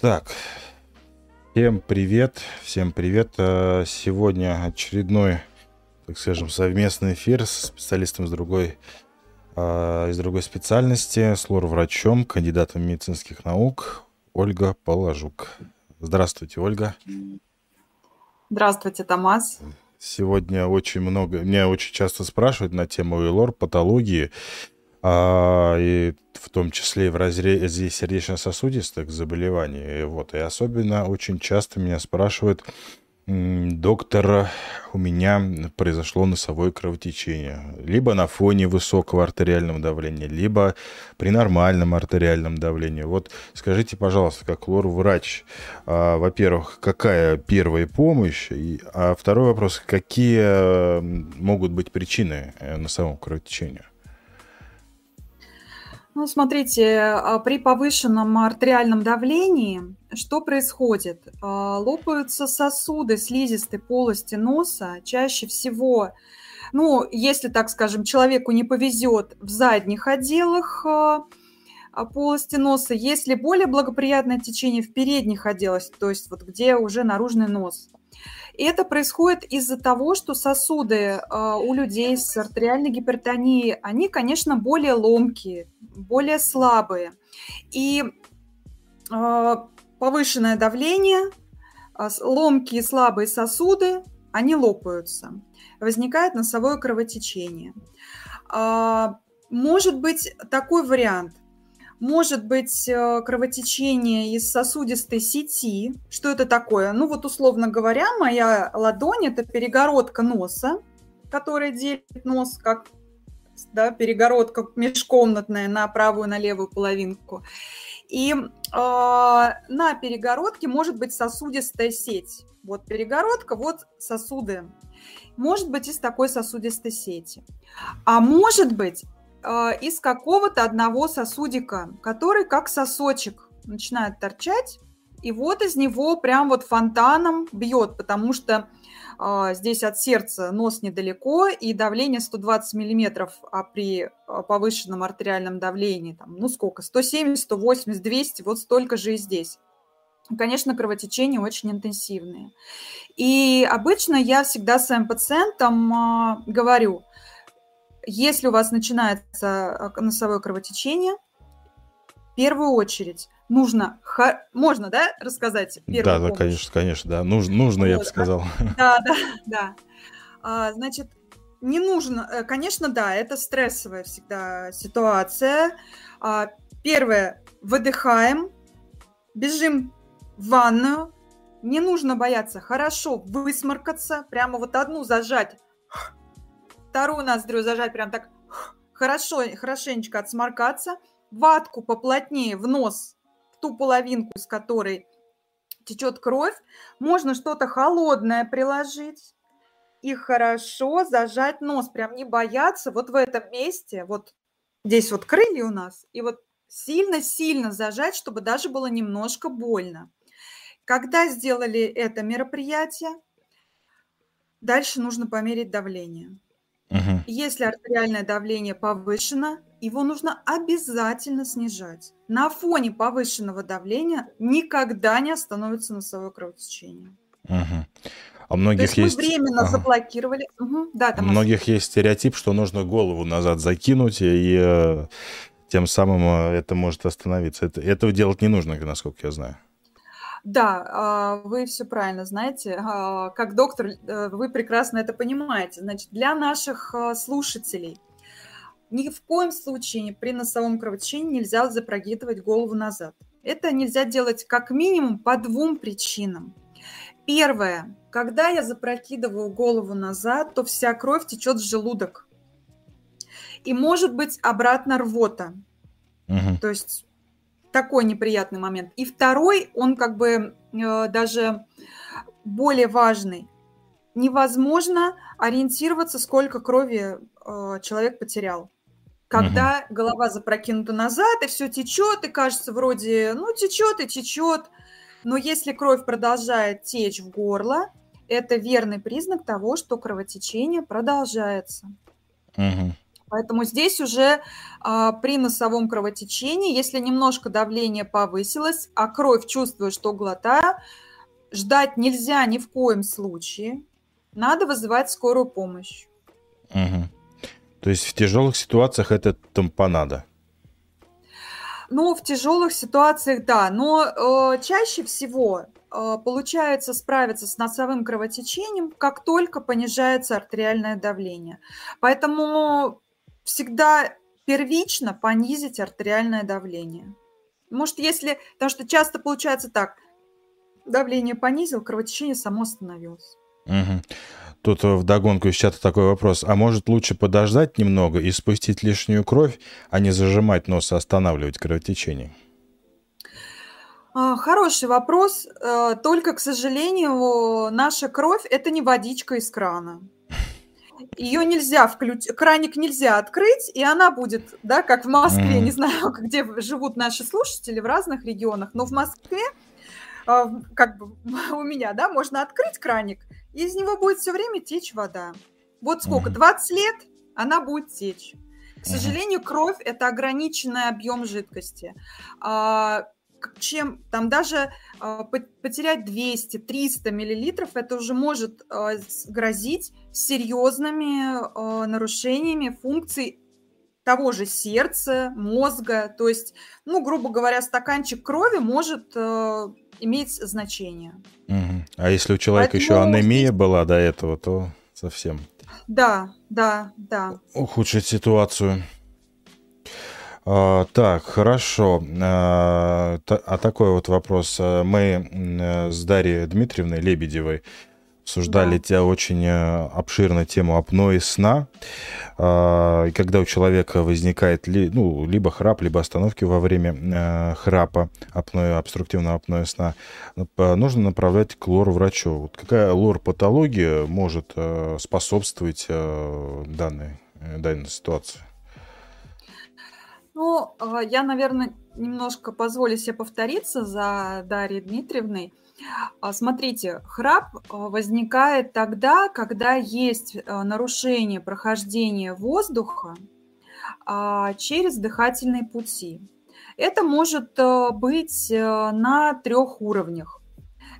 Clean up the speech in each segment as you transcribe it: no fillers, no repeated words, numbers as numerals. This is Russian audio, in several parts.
Так, всем привет. Сегодня очередной, так скажем, совместный эфир с специалистом из другой специальности, с лор-врачом, кандидатом медицинских наук Ольга Палажук. Здравствуйте, Ольга. Здравствуйте, Тамас. Сегодня очень много, меня очень часто спрашивают на тему ИЛОР, патологии, и в том числе и в разрезе сердечно-сосудистых заболеваний. Вот. И особенно очень часто меня спрашивают: доктор, у меня произошло носовое кровотечение. Либо на фоне высокого артериального давления, либо при нормальном артериальном давлении. Вот скажите, пожалуйста, как лор-врач, во-первых, какая первая помощь? А второй вопрос, какие могут быть причины носового кровотечения? Ну, смотрите, при повышенном артериальном давлении что происходит? Лопаются сосуды слизистой полости носа. Чаще всего, ну, если, так скажем, человеку не повезет, в задних отделах полости носа. Если более благоприятное течение, в передних отделах, то есть вот где уже наружный нос. И это происходит из-за того, что сосуды у людей с артериальной гипертонией, они, конечно, более ломкие, более слабые. И повышенное давление, ломкие слабые сосуды, они лопаются. Возникает носовое кровотечение. Может быть такой вариант. Может быть кровотечение из сосудистой сети. Что это такое? Ну вот, условно говоря, моя ладонь – это перегородка носа, которая делит нос, как, да, перегородка межкомнатная на правую и на левую половинку. И на перегородке может быть сосудистая сеть. Вот перегородка, вот сосуды. Может быть из такой сосудистой сети. А может быть из какого-то одного сосудика, который как сосочек начинает торчать, и вот из него прям вот фонтаном бьет, потому что здесь от сердца нос недалеко, и давление 120 миллиметров, а при повышенном артериальном давлении, там, ну сколько, 170, 180, 200, вот столько же и здесь. Конечно, кровотечения очень интенсивные. И обычно я всегда своим пациентам говорю: если у вас начинается носовое кровотечение, в первую очередь нужно... Можно, да, рассказать? Да, конечно, да. Нужно, вот, я бы сказала. Да. Значит, не нужно... Конечно, да, это стрессовая всегда ситуация. Первое, выдыхаем, бежим в ванную. Не нужно бояться хорошо высморкаться, прямо вот одну зажать, вторую ноздрю зажать, прям так хорошо, хорошенечко отсморкаться, ватку поплотнее в нос, в ту половинку, из которой течет кровь. Можно что-то холодное приложить и хорошо зажать нос, прям не бояться. Вот в этом месте, вот здесь вот крылья у нас, и вот сильно-сильно зажать, чтобы даже было немножко больно. Когда сделали это мероприятие, дальше нужно померить давление. Если артериальное давление повышено, его нужно обязательно снижать. На фоне повышенного давления никогда не остановится носовое кровотечение. А многих есть... мы временно заблокировали. Да, там у многих есть стереотип, что нужно голову назад закинуть, и тем самым это может остановиться. Этого делать не нужно, насколько я знаю. Да, вы все правильно знаете. Как доктор, вы прекрасно это понимаете. Значит, для наших слушателей ни в коем случае при носовом кровотечении нельзя запрокидывать голову назад. Это нельзя делать как минимум по двум причинам. Первое. Когда я запрокидываю голову назад, то вся кровь течет в желудок. И может быть обратно рвота. То есть... такой неприятный момент. И второй, он как бы даже более важный. Невозможно ориентироваться, сколько крови человек потерял. Когда голова запрокинута назад, и все течет, и кажется вроде, ну, течет и течет. Но если кровь продолжает течь в горло, это верный признак того, что кровотечение продолжается. Поэтому здесь уже при носовом кровотечении, если немножко давление повысилось, а кровь чувствую, что глотаю, ждать нельзя ни в коем случае. Надо вызывать скорую помощь. Угу. То есть в тяжелых ситуациях это тампонада? Ну, в тяжелых ситуациях, да. Но чаще всего получается справиться с носовым кровотечением, как только понижается артериальное давление. Поэтому всегда первично понизить артериальное давление. Может, если... Потому что часто получается так. Давление понизил, кровотечение само остановилось. Угу. Тут вдогонку из чата такой вопрос. А может, лучше подождать немного и спустить лишнюю кровь, а не зажимать нос и останавливать кровотечение? Хороший вопрос. Только, к сожалению, наша кровь – это не водичка из крана. Ее нельзя включить, краник нельзя открыть, и она будет, да, как в Москве, не знаю, где живут наши слушатели в разных регионах, но в Москве, как бы у меня, да, можно открыть краник, и из него будет все время течь вода. Вот сколько, 20 лет она будет течь. К сожалению, кровь – это ограниченный объем жидкости. Чем там даже потерять 200-300 миллилитров, это уже может грозить серьезными нарушениями функций того же сердца, мозга. То есть, ну, грубо говоря, стаканчик крови может иметь значение. Угу. А если у человека поэтому... еще анемия была до этого, то совсем... Да, да, да. Ухудшить ситуацию. Так, хорошо. А такой вот вопрос. Мы с Дарьей Дмитриевной Лебедевой обсуждали тебя очень обширно тему апноэ сна. И когда у человека возникает либо храп, либо остановки во время храпа, обструктивного апноэ сна, нужно направлять к лор-врачу. Вот какая лор-патология может способствовать данной ситуации? Ну, я, наверное, немножко позволю себе повториться за Дарьей Дмитриевной. Смотрите, храп возникает тогда, когда есть нарушение прохождения воздуха через дыхательные пути. Это может быть на 3 уровнях.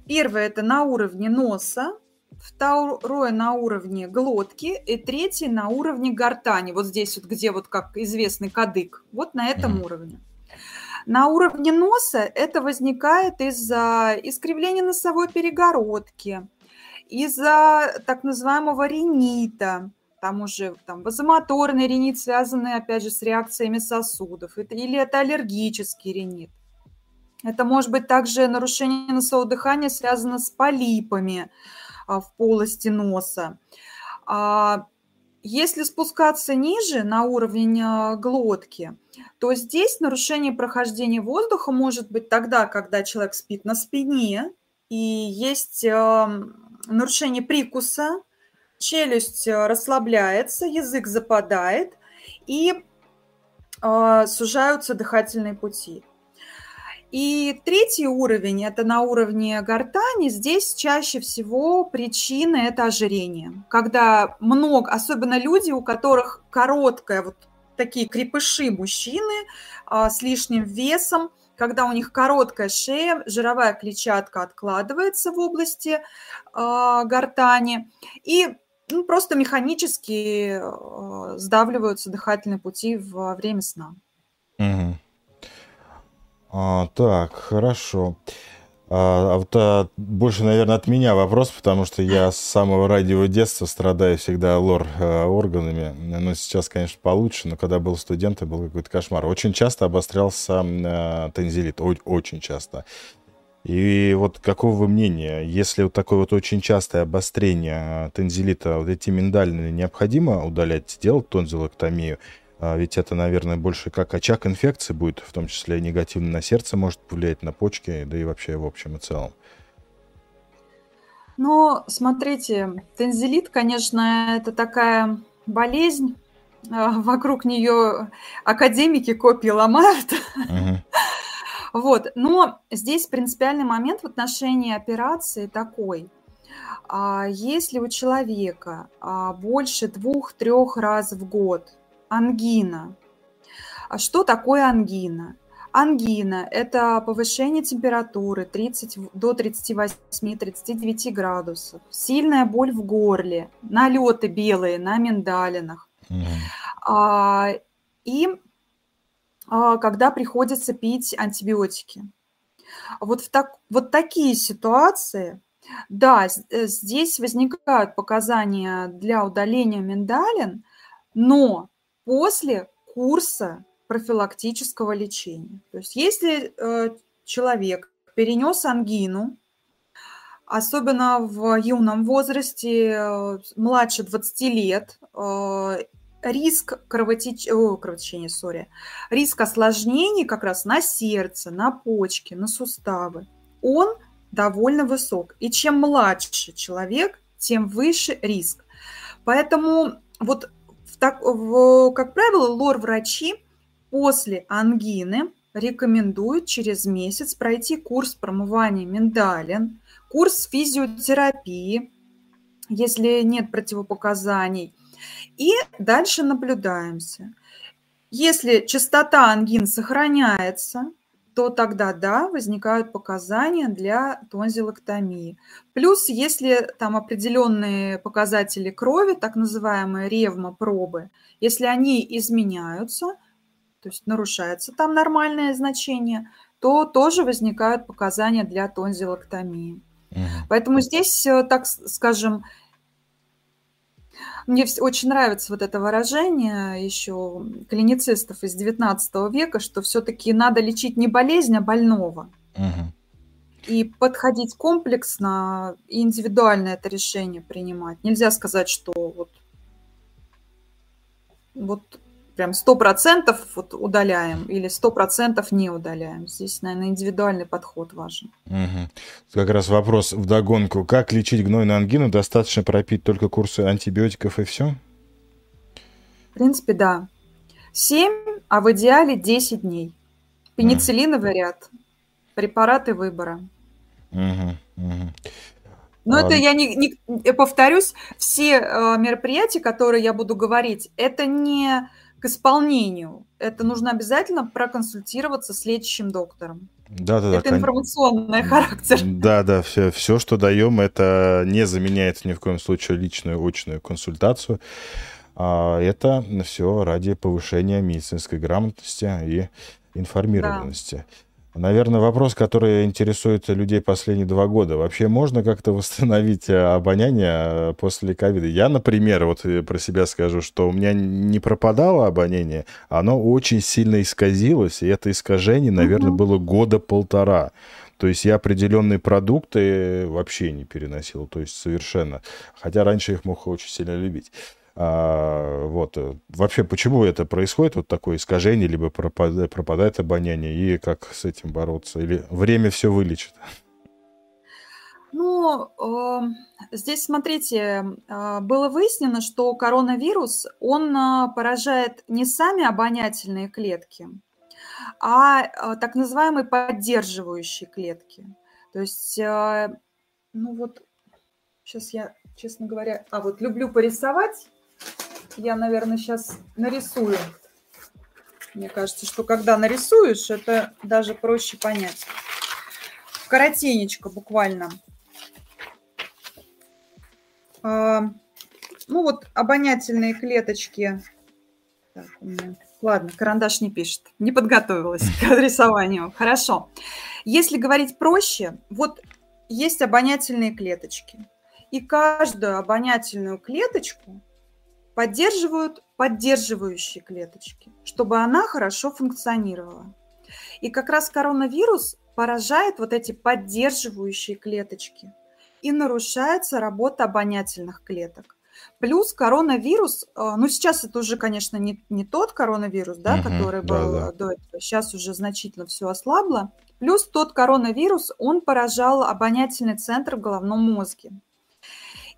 Первое – это на уровне носа. Второе на уровне глотки и третье на уровне гортани. Вот здесь вот, где вот как известный кадык, вот на этом уровне. На уровне носа это возникает из-за искривления носовой перегородки, из-за так называемого ринита, там уже вазомоторный ринит, связанный опять же с реакциями сосудов, или это аллергический ринит. Это может быть также нарушение носового дыхания, связано с полипами в полости носа. Если спускаться ниже, на уровень глотки, то здесь нарушение прохождения воздуха может быть тогда, когда человек спит на спине, и есть нарушение прикуса, челюсть расслабляется, язык западает, и сужаются дыхательные пути. И третий уровень – это на уровне гортани. Здесь чаще всего причина – это ожирение. Когда много, особенно люди, у которых короткая, вот такие крепыши мужчины с лишним весом, когда у них короткая шея, жировая клетчатка откладывается в области гортани, и просто механически сдавливаются дыхательные пути во время сна. Угу. Так, хорошо. Больше, наверное, от меня вопрос, потому что я с самого раннего детства страдаю всегда лор-органами. Но сейчас, конечно, получше, но когда был студентом, был какой-то кошмар. Очень часто обострялся тонзиллит, очень часто. И вот какого вы мнения, если вот такое вот очень частое обострение тонзиллита, вот эти миндальные необходимо удалять, делать тонзиллоктомию? Ведь это, наверное, больше как очаг инфекции будет, в том числе и негативно на сердце может повлиять, на почки, да и вообще в общем и целом. Ну, смотрите, тонзиллит, конечно, это такая болезнь, вокруг нее академики копии ломают. Угу. Вот, но здесь принципиальный момент в отношении операции такой. Если у человека больше 2-3 раз в год Ангина. Что такое ангина? Ангина – это повышение температуры до 38-39 градусов, сильная боль в горле, налеты белые на миндалинах. Когда приходится пить антибиотики. Вот такие ситуации, да, здесь возникают показания для удаления миндалин, но после курса профилактического лечения. То есть если человек перенес ангину, особенно в юном возрасте, младше 20 лет, риск осложнений как раз на сердце, на почки, на суставы, он довольно высок. И чем младше человек, тем выше риск. Поэтому, как правило, лор-врачи после ангины рекомендуют через месяц пройти курс промывания миндалин, курс физиотерапии, если нет противопоказаний. И дальше наблюдаемся. Если частота ангин сохраняется, то тогда, да, возникают показания для тонзиллэктомии. Плюс, если там определенные показатели крови, так называемые ревмопробы, если они изменяются, то есть нарушается там нормальное значение, то тоже возникают показания для тонзиллэктомии. Поэтому здесь, так скажем, мне очень нравится вот это выражение еще клиницистов из 19 века, что все-таки надо лечить не болезнь, а больного. И подходить комплексно и индивидуально это решение принимать. Нельзя сказать, что прям 100% удаляем или 100% не удаляем. Здесь, наверное, индивидуальный подход важен. Как раз вопрос вдогонку. Как лечить гнойную ангину? Достаточно пропить только курсы антибиотиков и все? В принципе, да. 7, а в идеале 10 дней. Пенициллиновый ряд. Препараты выбора. Но это я не повторюсь. Все мероприятия, которые я буду говорить, это не к исполнению. Это нужно обязательно проконсультироваться с лечащим доктором. Да-да-да. Это информационный характер. Да-да, все, что даем, это не заменяет ни в коем случае личную очную консультацию. Это все ради повышения медицинской грамотности и информированности. Да. Наверное, вопрос, который интересует людей последние 2 года. Вообще можно как-то восстановить обоняние после ковида? Я, например, про себя скажу, что у меня не пропадало обоняние, оно очень сильно исказилось, и это искажение, наверное, было 1-1,5 года. То есть я определенные продукты вообще не переносил, то есть совершенно. Хотя раньше их мог очень сильно любить. Вообще, почему это происходит, такое искажение, либо пропадает обоняние, и как с этим бороться? Или время все вылечит? Здесь, смотрите, было выяснено, что коронавирус, он поражает не сами обонятельные клетки, а так называемые поддерживающие клетки. То есть, сейчас я, честно говоря, люблю порисовать. Я, наверное, сейчас нарисую. Мне кажется, что когда нарисуешь, это даже проще понять. Коротенечко буквально. Обонятельные клеточки. Так, ладно, карандаш не пишет. Не подготовилась к рисованию. Хорошо. Если говорить проще, есть обонятельные клеточки. И каждую обонятельную клеточку поддерживают поддерживающие клеточки, чтобы она хорошо функционировала. И как раз коронавирус поражает эти поддерживающие клеточки и нарушается работа обонятельных клеток. Плюс коронавирус, сейчас это уже, конечно, не тот коронавирус, да, который был до этого, сейчас уже значительно все ослабло. Плюс тот коронавирус, он поражал обонятельный центр в головном мозге.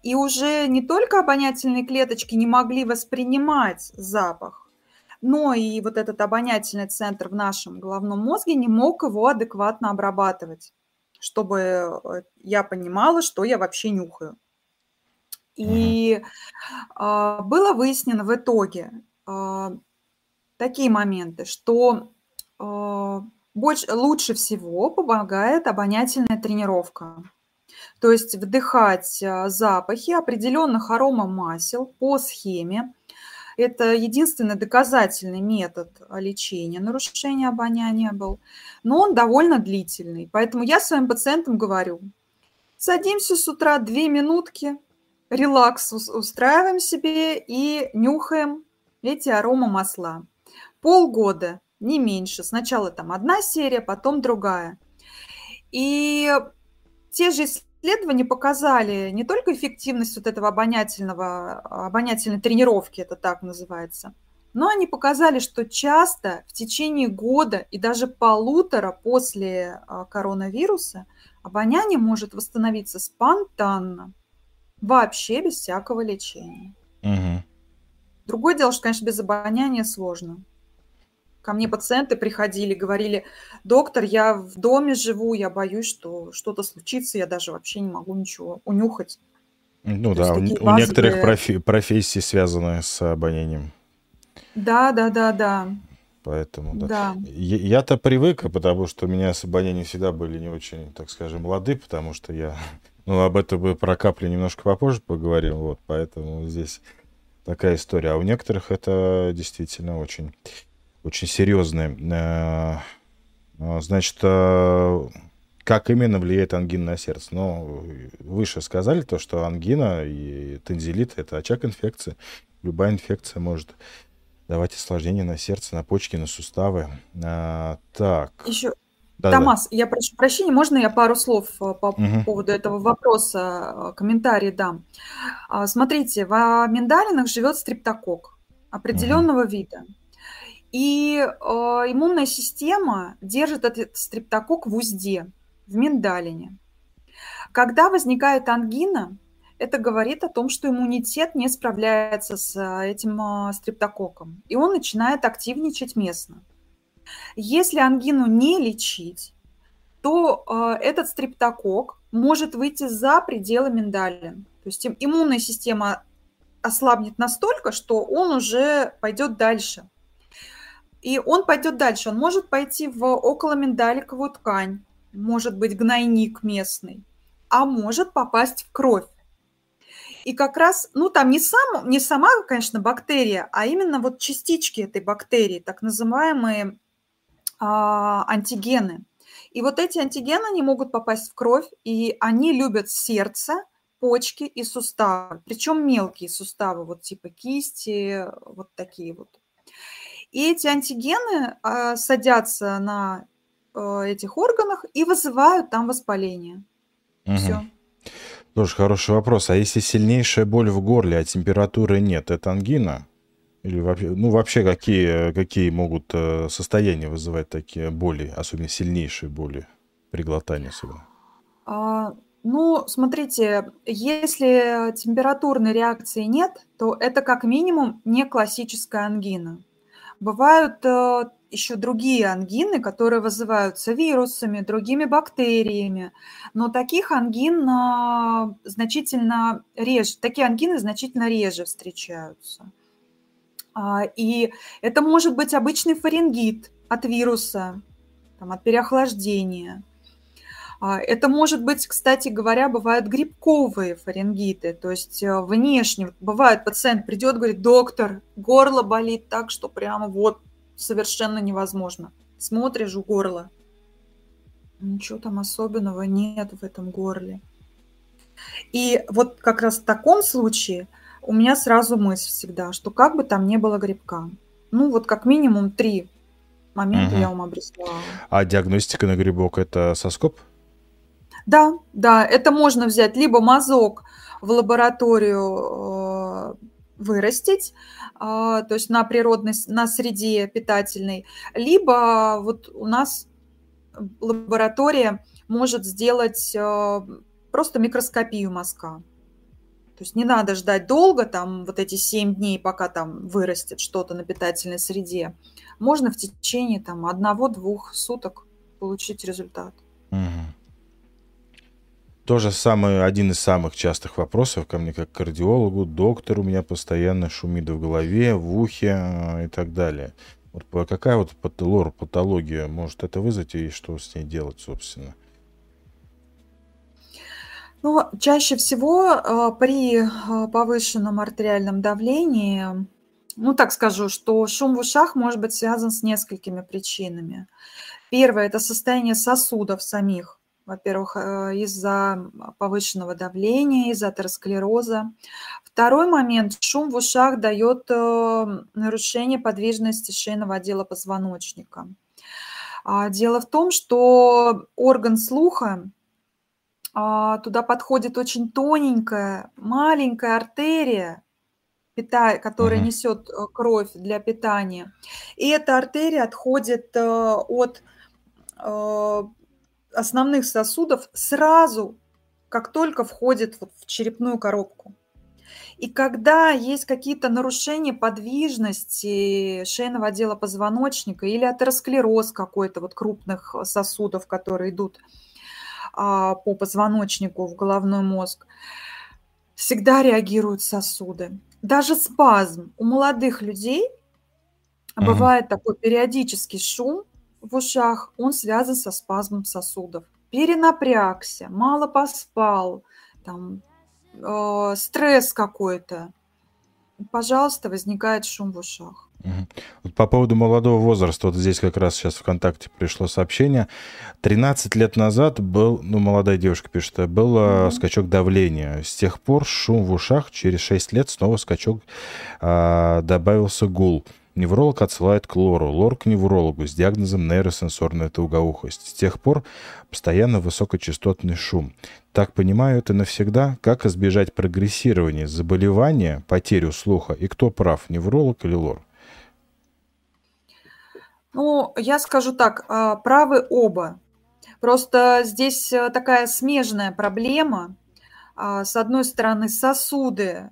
И уже не только обонятельные клеточки не могли воспринимать запах, но и этот обонятельный центр в нашем головном мозге не мог его адекватно обрабатывать, чтобы я понимала, что я вообще нюхаю. И было выяснено в итоге, такие моменты, что лучше всего помогает обонятельная тренировка. То есть вдыхать запахи определенных аромамасел по схеме. Это единственный доказательный метод лечения нарушения обоняния был, но он довольно длительный. Поэтому я своим пациентам говорю, садимся с утра 2 минутки, релакс устраиваем себе и нюхаем эти аромамасла. Полгода, не меньше. Сначала там одна серия, потом другая. И те же исследования показали не только эффективность вот этого обонятельной тренировки, это так называется, но они показали, что часто в течение года и даже 1,5 после коронавируса обоняние может восстановиться спонтанно, вообще без всякого лечения. Угу. Другое дело, что, конечно, без обоняния сложно. Ко мне пациенты приходили, говорили, доктор, я в доме живу, я боюсь, что что-то случится, я даже вообще не могу ничего унюхать. Ну да, у некоторых профессий связаны с обонянием. Да. Поэтому, да. Я-то привык, потому что у меня с обонянием всегда были не очень, так скажем, лады, потому что я... Ну, об этом мы про капли немножко попозже поговорим, вот, поэтому здесь такая история. А у некоторых это действительно очень... Очень серьезные. Значит, как именно влияет ангина на сердце? Ну, выше сказали то, что ангина и тонзиллит – это очаг инфекции. Любая инфекция может давать осложнения на сердце, на почки, на суставы. Так. Еще, Томас, я прошу прощения, можно я пару слов по поводу этого вопроса, комментарий дам? Смотрите, в миндалинах живет стрептокок определенного вида. И иммунная система держит этот стрептокок в узде, в миндалине. Когда возникает ангина, это говорит о том, что иммунитет не справляется с этим стрептококком, и он начинает активничать местно. Если ангину не лечить, то этот стрептококк может выйти за пределы миндалин. То есть иммунная система ослабнет настолько, что он уже пойдет дальше. И он пойдет дальше, он может пойти в околоминдаликовую ткань, может быть гнойник местный, а может попасть в кровь. И как раз, ну там не сама, конечно, бактерия, а именно вот частички этой бактерии, так называемые антигены. И вот эти антигены, они могут попасть в кровь, и они любят сердце, почки и суставы, причем мелкие суставы, вот типа кисти, вот такие вот. И эти антигены садятся на этих органах и вызывают там воспаление. Угу. Все. Тоже хороший вопрос. А если сильнейшая боль в горле, а температуры нет, это ангина? Или вообще, ну, вообще какие могут состояния вызывать такие боли, особенно сильнейшие боли при глотании особенно? Ну, смотрите, если температурной реакции нет, то это как минимум не классическая ангина. Бывают еще другие ангины, которые вызываются вирусами, другими бактериями, но такие ангины значительно реже встречаются. И это может быть обычный фарингит от вируса, там, от переохлаждения. Это может быть, кстати говоря, бывают грибковые фарингиты, то есть внешне. Бывает, пациент придет, говорит, доктор, горло болит так, что прямо вот совершенно невозможно. Смотришь у горла, ничего там особенного нет в этом горле. И вот как раз в таком случае у меня сразу мысль всегда, что как бы там ни было грибка, ну вот как минимум 3 момента я вам обрисовала. А диагностика на грибок – это соскоб? Да, это можно взять либо мазок в лабораторию вырастить, то есть на природной, на среде питательной, либо вот у нас лаборатория может сделать просто микроскопию мазка. То есть не надо ждать долго, там вот эти 7 дней, пока там вырастет что-то на питательной среде. Можно в течение там 1-2 суток получить результат. Угу. То же самое, один из самых частых вопросов ко мне как к кардиологу. Доктор, у меня постоянно шумит в голове, в ухе и так далее. Вот какая вот лор-патология может это вызвать и что с ней делать, собственно? Ну, чаще всего при повышенном артериальном давлении, ну, так скажу, что шум в ушах может быть связан с несколькими причинами. Первое – это состояние сосудов самих. Во-первых, из-за повышенного давления, из-за атеросклероза. Второй момент. Шум в ушах дает нарушение подвижности шейного отдела позвоночника. Дело в том, что орган слуха, туда подходит очень тоненькая, маленькая артерия, которая несет кровь для питания. И эта артерия отходит от основных сосудов сразу, как только входит в черепную коробку. И когда есть какие-то нарушения подвижности шейного отдела позвоночника или атеросклероз какой-то крупных сосудов, которые идут по позвоночнику в головной мозг, всегда реагируют сосуды. Даже спазм у молодых людей, бывает такой периодический шум в ушах, он связан со спазмом сосудов. Перенапрягся, мало поспал, стресс какой-то. Пожалуйста, возникает шум в ушах. Вот по поводу молодого возраста, вот здесь как раз сейчас ВКонтакте пришло сообщение. 13 лет назад был, молодая девушка пишет, был скачок давления. С тех пор шум в ушах, через 6 лет снова скачок, добавился гул. Невролог отсылает к лору, лор к неврологу с диагнозом нейросенсорная тугоухость. С тех пор постоянно высокочастотный шум. Так понимаю, это навсегда. Как избежать прогрессирования заболевания, потерю слуха? И кто прав, невролог или лор? Ну, я скажу так, правы оба. Просто здесь такая смежная проблема. С одной стороны, сосуды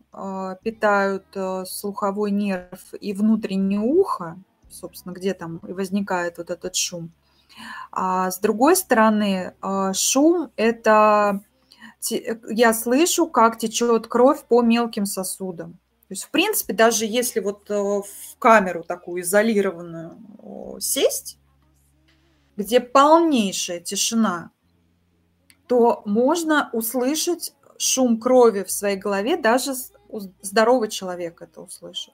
питают слуховой нерв и внутреннее ухо, собственно, где там и возникает вот этот шум. А с другой стороны, шум – это я слышу, как течет кровь по мелким сосудам. То есть, в принципе, даже если вот в камеру такую изолированную сесть, где полнейшая тишина, то можно услышать шум крови в своей голове, даже здоровый человек это услышит.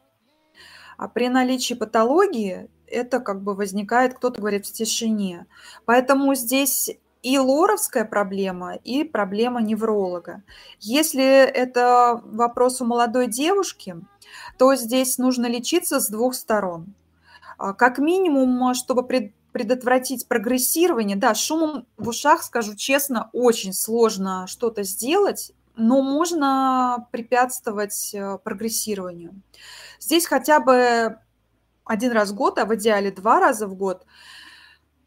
А при наличии патологии это возникает, кто-то говорит, в тишине. Поэтому здесь и лоровская проблема, и проблема невролога. Если это вопрос у молодой девушки, то здесь нужно лечиться с двух сторон. Как минимум, чтобы предотвратить прогрессирование, да, шумом в ушах, скажу честно, очень сложно что-то сделать, но можно препятствовать прогрессированию. Здесь хотя бы 1 раз в год, а в идеале 2 раза в год,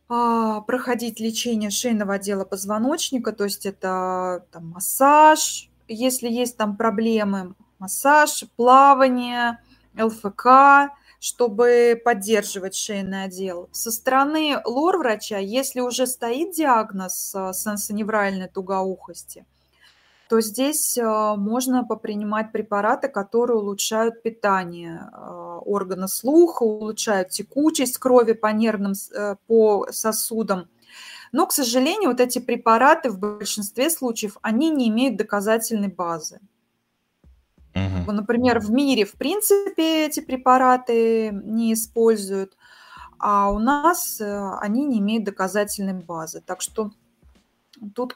проходить лечение шейного отдела позвоночника, то есть это массаж, если есть проблемы, массаж, плавание, ЛФК, чтобы поддерживать шейный отдел. Со стороны лор-врача, если уже стоит диагноз сенсоневральной тугоухости, то здесь можно попринимать препараты, которые улучшают питание органа слуха, улучшают текучесть крови по сосудам. Но, к сожалению, вот эти препараты в большинстве случаев, они не имеют доказательной базы. Например, в мире, в принципе, эти препараты не используют, а у нас они не имеют доказательной базы. Так что тут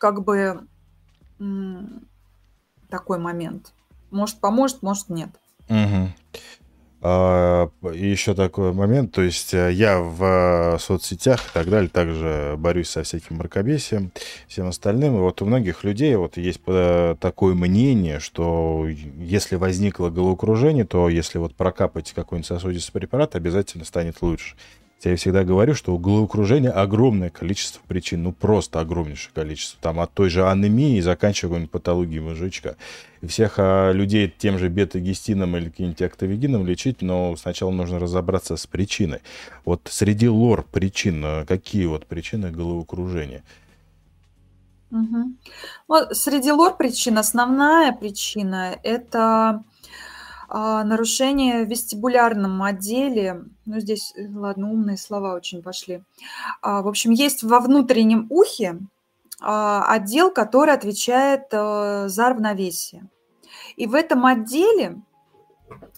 такой момент. Может, поможет, может, нет. Еще такой момент, то есть я в соцсетях и так далее также борюсь со всяким мракобесием, всем остальным. И вот у многих людей есть такое мнение, что если возникло головокружение, то если прокапать какой-нибудь сосудистый препарат, обязательно станет лучше. Я всегда говорю, что у головокружения огромное количество причин, просто огромнейшее количество, от той же анемии, заканчивая патологией мозжечка. И всех людей тем же бета-гистином или каким-нибудь актовегином лечить, но сначала нужно разобраться с причиной. Вот среди лор причин, какие причины головокружения? Угу. Ну, среди лор-причин основная причина – это нарушение в вестибулярном отделе. Ну, здесь, ладно, умные слова очень пошли. В общем, есть во внутреннем ухе отдел, который отвечает за равновесие. И в этом отделе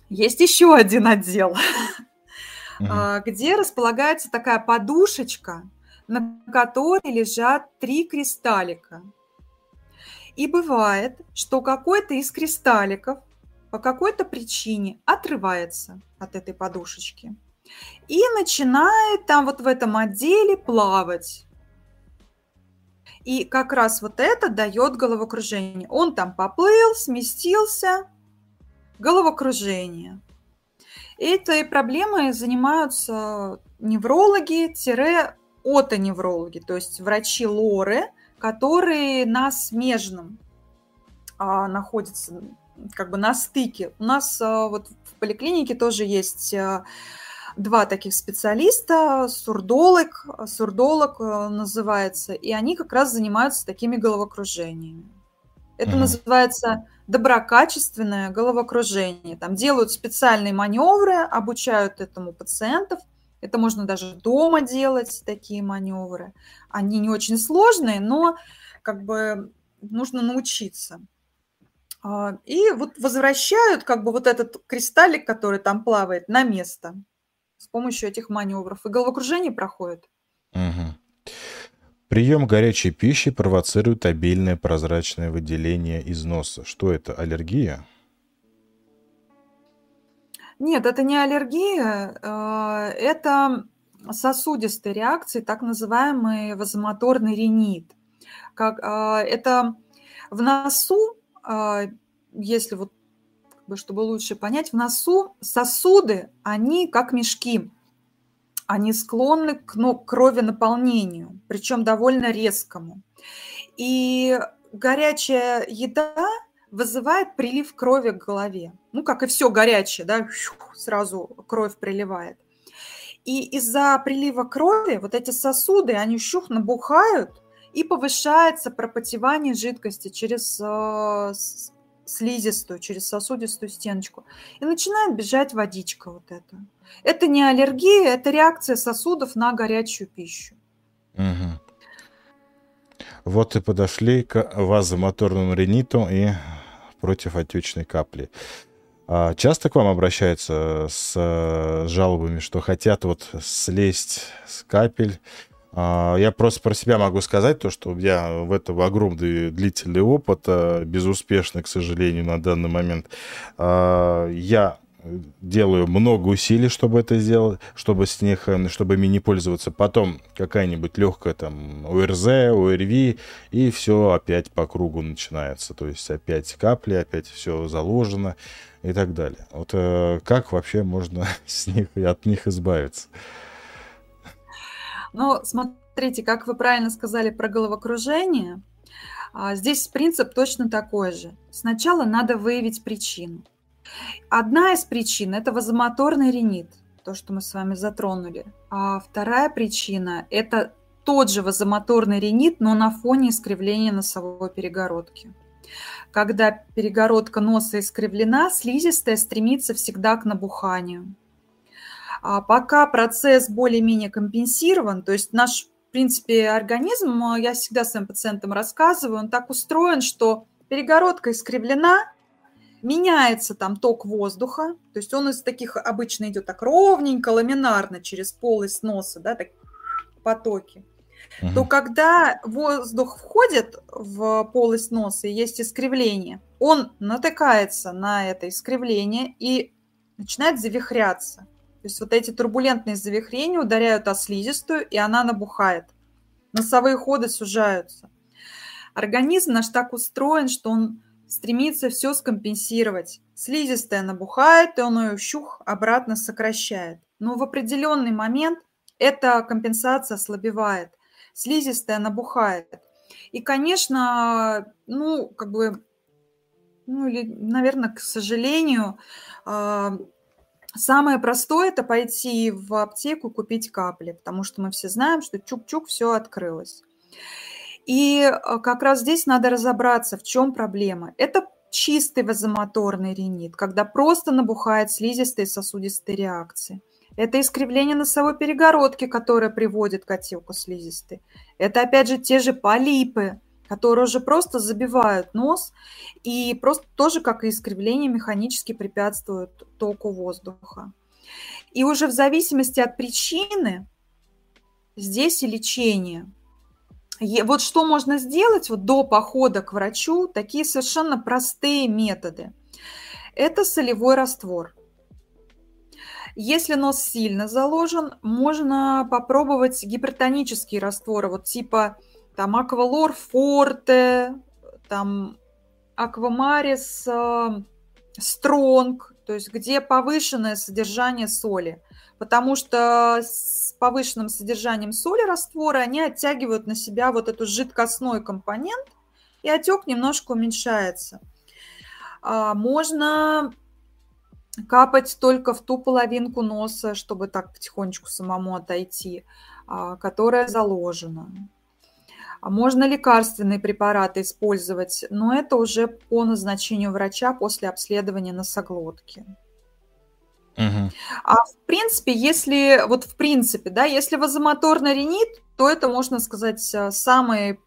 есть еще один отдел, где располагается такая подушечка, на которой лежат три кристаллика. И бывает, что какой-то из кристалликов по какой-то причине отрывается от этой подушечки и начинает там вот в этом отделе плавать. И как раз вот это дает головокружение. Он там поплыл, сместился, головокружение. Этой проблемой занимаются неврологи-отоневрологи, то есть врачи-лоры, которые на смежном находятся, как бы на стыке. У нас вот в поликлинике тоже есть два таких специалиста, сурдолог называется, и они как раз занимаются такими головокружениями. Это называется доброкачественное головокружение. Там делают специальные маневры, обучают этому пациентов. Это можно даже дома делать, такие маневры. Они не очень сложные, но как бы нужно научиться. И вот возвращают как бы вот этот кристаллик, который там плавает, на место с помощью этих маневров. И головокружение проходит. Угу. Прием горячей пищи провоцирует обильное прозрачное выделение из носа. Что это, аллергия? Нет, это не аллергия, это сосудистые реакции, так называемый вазомоторный ринит. Это в носу, если вот, чтобы лучше понять, в носу сосуды, они как мешки, они склонны к кровенаполнению, причем довольно резкому. И горячая еда вызывает прилив крови к голове. Ну, как и все горячее, да, сразу кровь приливает. И из-за прилива крови вот эти сосуды, они набухают, и повышается пропотевание жидкости через слизистую, через сосудистую стеночку. И начинает бежать водичка вот эта. Это не аллергия, это реакция сосудов на горячую пищу. Угу. Вот и подошли к вазомоторному риниту и противотечной капли. А часто к вам обращаются с жалобами, что хотят вот слезть с капель? Я просто про себя могу сказать, то, что у меня в этом огромный длительный опыт, безуспешный, к сожалению, на данный момент. Я делаю много усилий, чтобы это сделать, чтобы ими не пользоваться. Потом какая-нибудь легкая там ОРЗ, ОРВИ, и все опять по кругу начинается. То есть опять капли, опять все заложено и так далее. Вот как вообще можно от них избавиться? Ну, смотрите, как вы правильно сказали про головокружение. Здесь принцип точно такой же. Сначала надо выявить причину. Одна из причин – это вазомоторный ринит, то, что мы с вами затронули. А вторая причина – это тот же вазомоторный ринит, но на фоне искривления носовой перегородки. Когда перегородка носа искривлена, слизистая стремится всегда к набуханию. А пока процесс более-менее компенсирован, то есть наш, в принципе, организм, я всегда своим пациентам рассказываю, он так устроен, что перегородка искривлена, меняется там ток воздуха, то есть он из таких обычно идет так ровненько, ламинарно через полость носа, да, так, потоки. То когда воздух входит в полость носа и есть искривление, он натыкается на это искривление и начинает завихряться. То есть вот эти турбулентные завихрения ударяют о слизистую, и она набухает. Носовые ходы сужаются. Организм наш так устроен, что он стремится все скомпенсировать. Слизистая набухает, и он ее обратно сокращает. Но в определенный момент эта компенсация ослабевает. Слизистая набухает. И, конечно, наверное, к сожалению, самое простое – это пойти в аптеку купить капли, потому что мы все знаем, что чук-чук, все открылось. И как раз здесь надо разобраться, в чем проблема. Это чистый вазомоторный ринит, когда просто набухают слизистые сосудистые реакции. Это искривление носовой перегородки, которое приводит к отеку слизистой. Это, опять же, те же полипы, которые уже просто забивают нос и просто тоже, как и искривление, механически препятствуют току воздуха. И уже в зависимости от причины здесь и лечение. Вот что можно сделать вот до похода к врачу, такие совершенно простые методы. Это солевой раствор. Если нос сильно заложен, можно попробовать гипертонические растворы, вот типа там Аквалор Форте, там Аквамарис Стронг, то есть где повышенное содержание соли. Потому что с повышенным содержанием соли раствора они оттягивают на себя вот этот жидкостной компонент, и отек немножко уменьшается. Можно капать только в ту половинку носа, чтобы так потихонечку самому отойти, которая заложена. Можно лекарственные препараты использовать, но это уже по назначению врача после обследования носоглотки. Угу. А в принципе, если вот в принципе, да, если вазомоторный ринит, то это, можно сказать, самая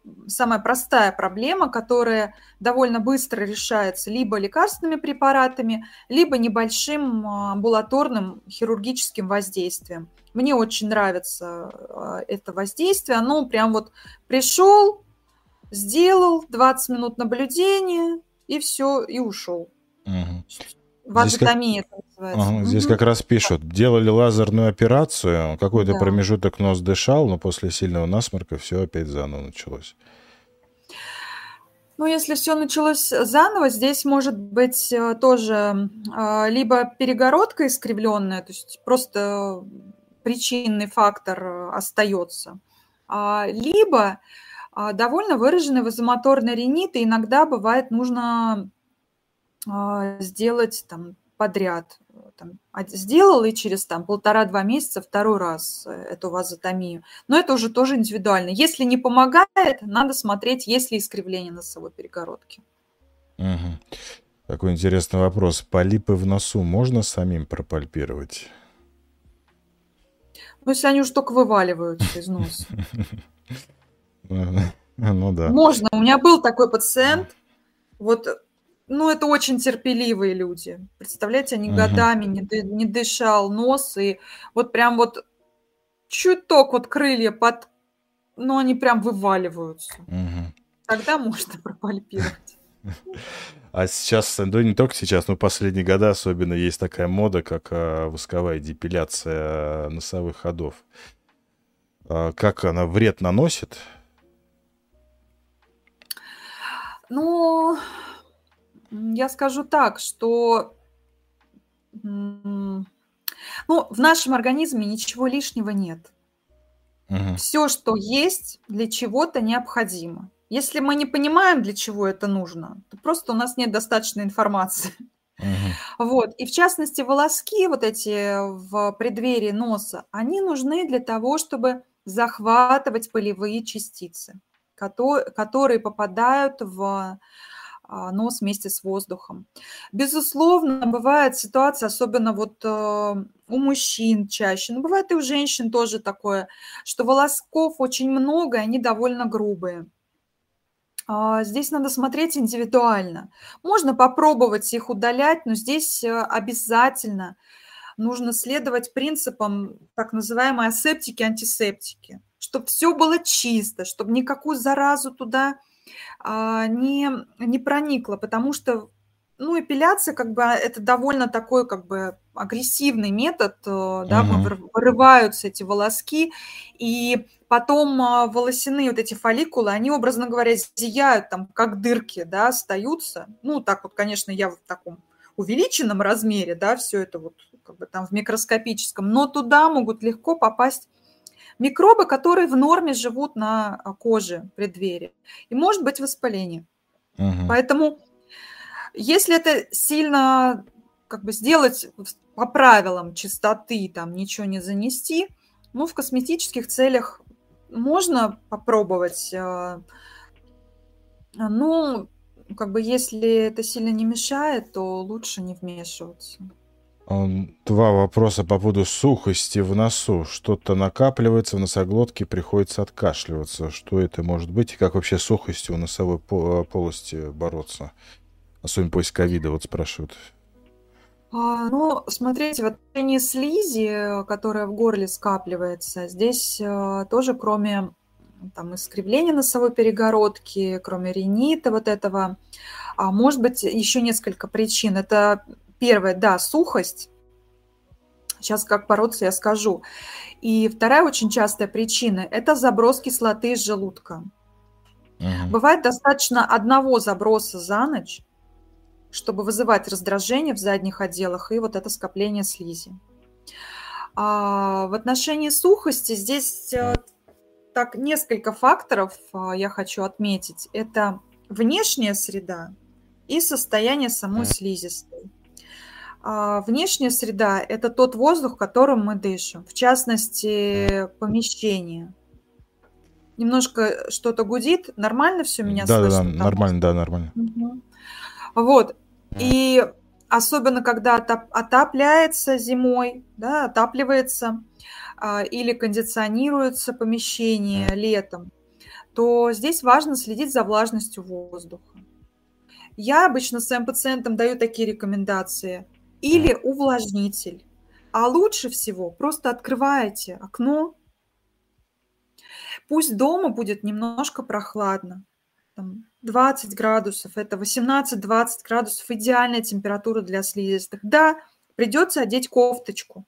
простая проблема, которая довольно быстро решается либо лекарственными препаратами, либо небольшим амбулаторным хирургическим воздействием. Мне очень нравится это воздействие. Оно прям вот пришел, сделал 20 минут наблюдения и все, и ушел. Угу. Вазотомия это называется. Ага, здесь как раз пишут, делали лазерную операцию, какой-то промежуток нос дышал, но после сильного насморка все опять заново началось. Ну, если все началось заново, здесь может быть тоже либо перегородка искривленная, то есть просто причинный фактор остается, либо довольно выраженный вазомоторный ринит, и иногда бывает нужно сделать там подряд. Там, сделал и через там, 1,5-2 месяца второй раз эту вазотомию. Но это уже тоже индивидуально. Если не помогает, надо смотреть, есть ли искривление носовой перегородки. Угу. Такой интересный вопрос. Полипы в носу можно самим пропальпировать? Ну, если они уж только вываливаются из носа. Ну да. Можно. У меня был такой пациент. Вот. Ну, это очень терпеливые люди. Представляете, они годами не дышал нос, и вот прям вот чуток вот крылья под... Ну, они прям вываливаются. Тогда можно пропальпировать. А сейчас, ну не только сейчас, но последние года особенно есть такая мода, как восковая депиляция носовых ходов. Как она вред наносит? Ну... Я скажу так, что в нашем организме ничего лишнего нет. Все, что есть, для чего-то необходимо. Если мы не понимаем, для чего это нужно, то просто у нас нет достаточной информации. Вот. И в частности, волоски вот эти в преддверии носа, они нужны для того, чтобы захватывать пылевые частицы, которые попадают в... нос вместе с воздухом. Безусловно, бывает ситуация, особенно вот у мужчин чаще, но бывает и у женщин тоже такое, что волосков очень много, и они довольно грубые. Здесь надо смотреть индивидуально. Можно попробовать их удалять, но здесь обязательно нужно следовать принципам так называемой асептики-антисептики, чтобы все было чисто, чтобы никакую заразу туда не проникло, потому что, ну, эпиляция, как бы, это довольно такой, как бы, агрессивный метод, да, вырываются эти волоски, и потом волосяные вот эти фолликулы, они, образно говоря, зияют там, как дырки, да, остаются, ну, так вот, конечно, я в таком увеличенном размере, да, все это вот, как бы, там, в микроскопическом, но туда могут легко попасть микробы, которые в норме живут на коже преддверии. И может быть воспаление. Поэтому, если это сильно, как бы, сделать по правилам чистоты, там ничего не занести, ну, в косметических целях можно попробовать Ну, как бы если это сильно не мешает, то лучше не вмешиваться. Два вопроса по поводу сухости в носу. Что-то накапливается в носоглотке, приходится откашливаться. Что это может быть? И как вообще с сухостью в носовой полости бороться? Особенно после ковида, вот спрашивают. Ну, смотрите, в отношении слизи, которая в горле скапливается, здесь тоже кроме там, искривления носовой перегородки, кроме ринита вот этого, может быть еще несколько причин. Это... Первое, да, сухость. Сейчас как бороться я скажу. И вторая очень частая причина – это заброс кислоты из желудка. Угу. Бывает достаточно одного заброса за ночь, чтобы вызывать раздражение в задних отделах и вот это скопление слизи. В отношении сухости здесь так несколько факторов я хочу отметить. Это внешняя среда и состояние самой слизистой. Внешняя среда – это тот воздух, которым мы дышим, в частности, помещение. Немножко что-то гудит, нормально все меня слышно? Да, нормально. Угу. Вот, и особенно, когда отапливается зимой, да, отапливается или кондиционируется помещение летом, то здесь важно следить за влажностью воздуха. Я обычно своим пациентам даю такие рекомендации – или увлажнитель. А лучше всего просто открываете окно. Пусть дома будет немножко прохладно. Там 20 градусов, это 18-20 градусов. Идеальная температура для слизистых. Да, придется одеть кофточку.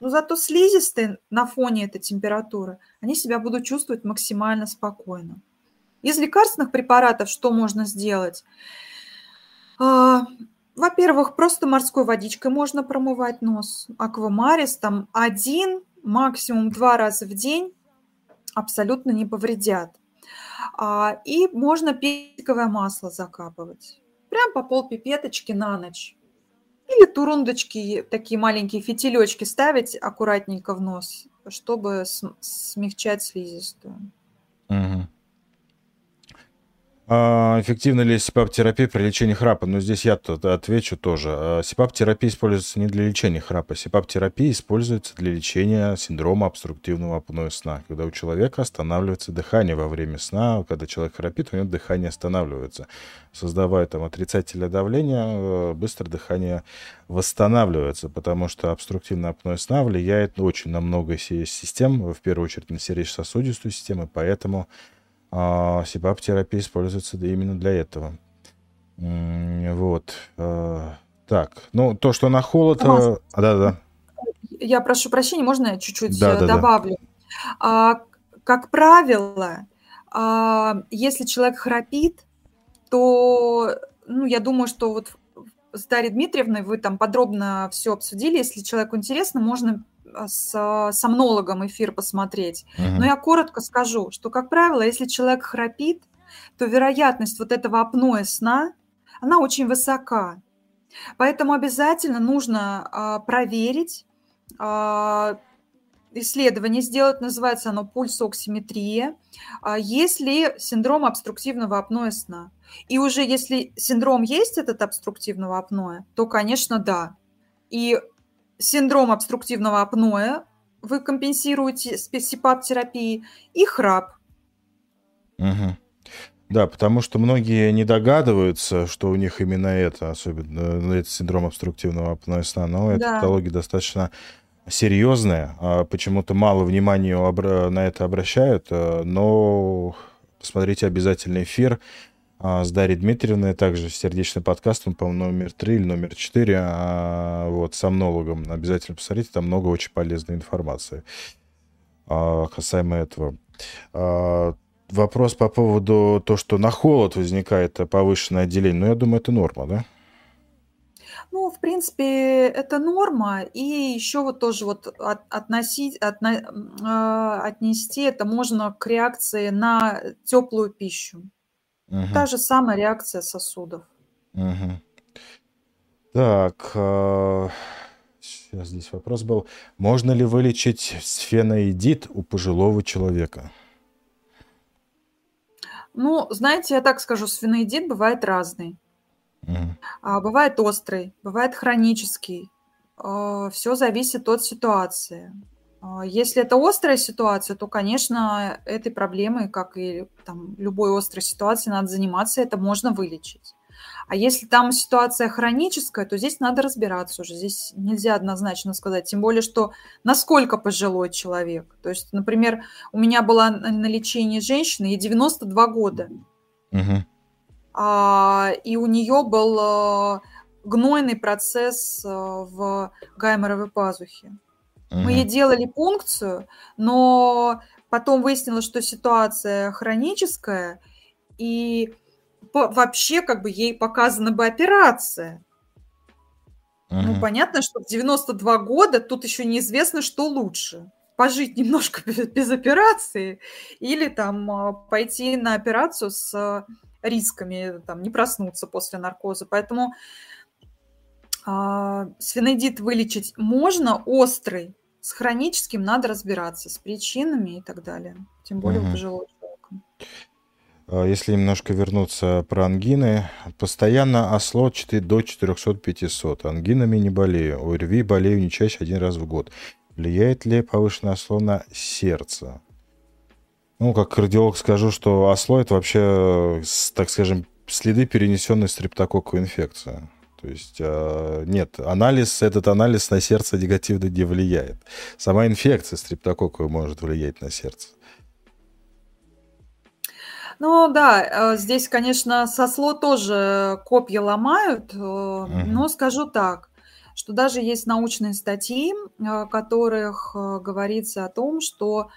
Но зато слизистые на фоне этой температуры, они себя будут чувствовать максимально спокойно. Из лекарственных препаратов что можно сделать? Во-первых, просто морской водичкой можно промывать нос. Аквамарис там 1, максимум 2 раза в день абсолютно не повредят. И можно персиковое масло закапывать. Прям по полпипеточки на ночь. Или турундочки, такие маленькие фитилечки ставить аккуратненько в нос, чтобы смягчать слизистую. Угу. Эффективна ли СИПАП-терапия при лечении храпа? Ну, здесь я отвечу тоже. СИПАП-терапия используется не для лечения храпа. СИПАП-терапия используется для лечения синдрома обструктивного апноэ сна, когда у человека останавливается дыхание во время сна, когда человек храпит, у него дыхание останавливается. Создавая там отрицательное давление, быстро дыхание восстанавливается, потому что обструктивное апноэ сна влияет очень на много систем, в первую очередь на сердечно-сосудистую систему, поэтому... СИПАП-терапия используется именно для этого. Вот. Так, ну, то, что на холод... Да. Я прошу прощения, можно я чуть-чуть добавлю? Да. Как правило, если человек храпит, то, ну, я думаю, что вот с Дарьей Дмитриевной вы там подробно все обсудили. Если человеку интересно, можно... с сомнологом эфир посмотреть. Uh-huh. Но я коротко скажу, что, как правило, если человек храпит, то вероятность вот этого апноэ сна, она очень высока. Поэтому обязательно нужно проверить, исследование сделать, называется оно пульсоксиметрия, есть ли синдром обструктивного апноэ сна. И уже если синдром есть этот обструктивного апноэ, то, конечно, да. И синдром обструктивного апноэ вы компенсируете с СИПАП-терапией и храп. Угу. Да, потому что многие не догадываются, что у них именно это, особенно это синдром обструктивного апноэ сна, но эта патология достаточно серьезная, почему-то мало внимания на это обращают, но посмотрите обязательно эфир с Дарьей Дмитриевной, также сердечный подкаст, он, по-моему, номер 3 или номер 4, вот, с сомнологом. Обязательно посмотрите, там много очень полезной информации касаемо этого. Вопрос по поводу того, что на холод возникает повышенное отделение. Ну, я думаю, это норма, да? Ну, в принципе, это норма. И еще вот тоже вот отнести это можно к реакции на теплую пищу. Угу. Та же самая реакция сосудов. Угу. Так, сейчас здесь вопрос был. Можно ли вылечить сфеноидит у пожилого человека? Ну, знаете, я так скажу, сфеноидит бывает разный. Бывает острый, бывает хронический. Все зависит от ситуации. Если это острая ситуация, то, конечно, этой проблемой, как и там, любой острой ситуации, надо заниматься, это можно вылечить. А если там ситуация хроническая, то здесь надо разбираться уже. Здесь нельзя однозначно сказать, тем более, что насколько пожилой человек. То есть, например, у меня была на лечении женщина, ей 92 года. Угу. И у нее был гнойный процесс в гайморовой пазухе. Мы ей делали пункцию, но потом выяснилось, что ситуация хроническая, и вообще как бы ей показана бы операция. Ну, понятно, что в 92 года тут еще неизвестно, что лучше. Пожить немножко без операции или там пойти на операцию с рисками, там, не проснуться после наркоза. Поэтому сфеноидит вылечить можно, острый. С хроническим надо разбираться, с причинами и так далее. Тем более у пожилого человека. Если немножко вернуться про ангины. Постоянно АСЛО до 400-500. Ангинами не болею. ОРВИ болею не чаще, один раз в год. Влияет ли повышенное АСЛО на сердце? Ну, как кардиолог скажу, что АСЛО – это вообще, так скажем, следы перенесенной стрептококковой инфекции. То есть нет, этот анализ на сердце негативно не влияет. Сама инфекция стрептококковой может влиять на сердце. Ну да, здесь, конечно, со СЛО тоже копья ломают, но скажу так, что даже есть научные статьи, в которых говорится о том, что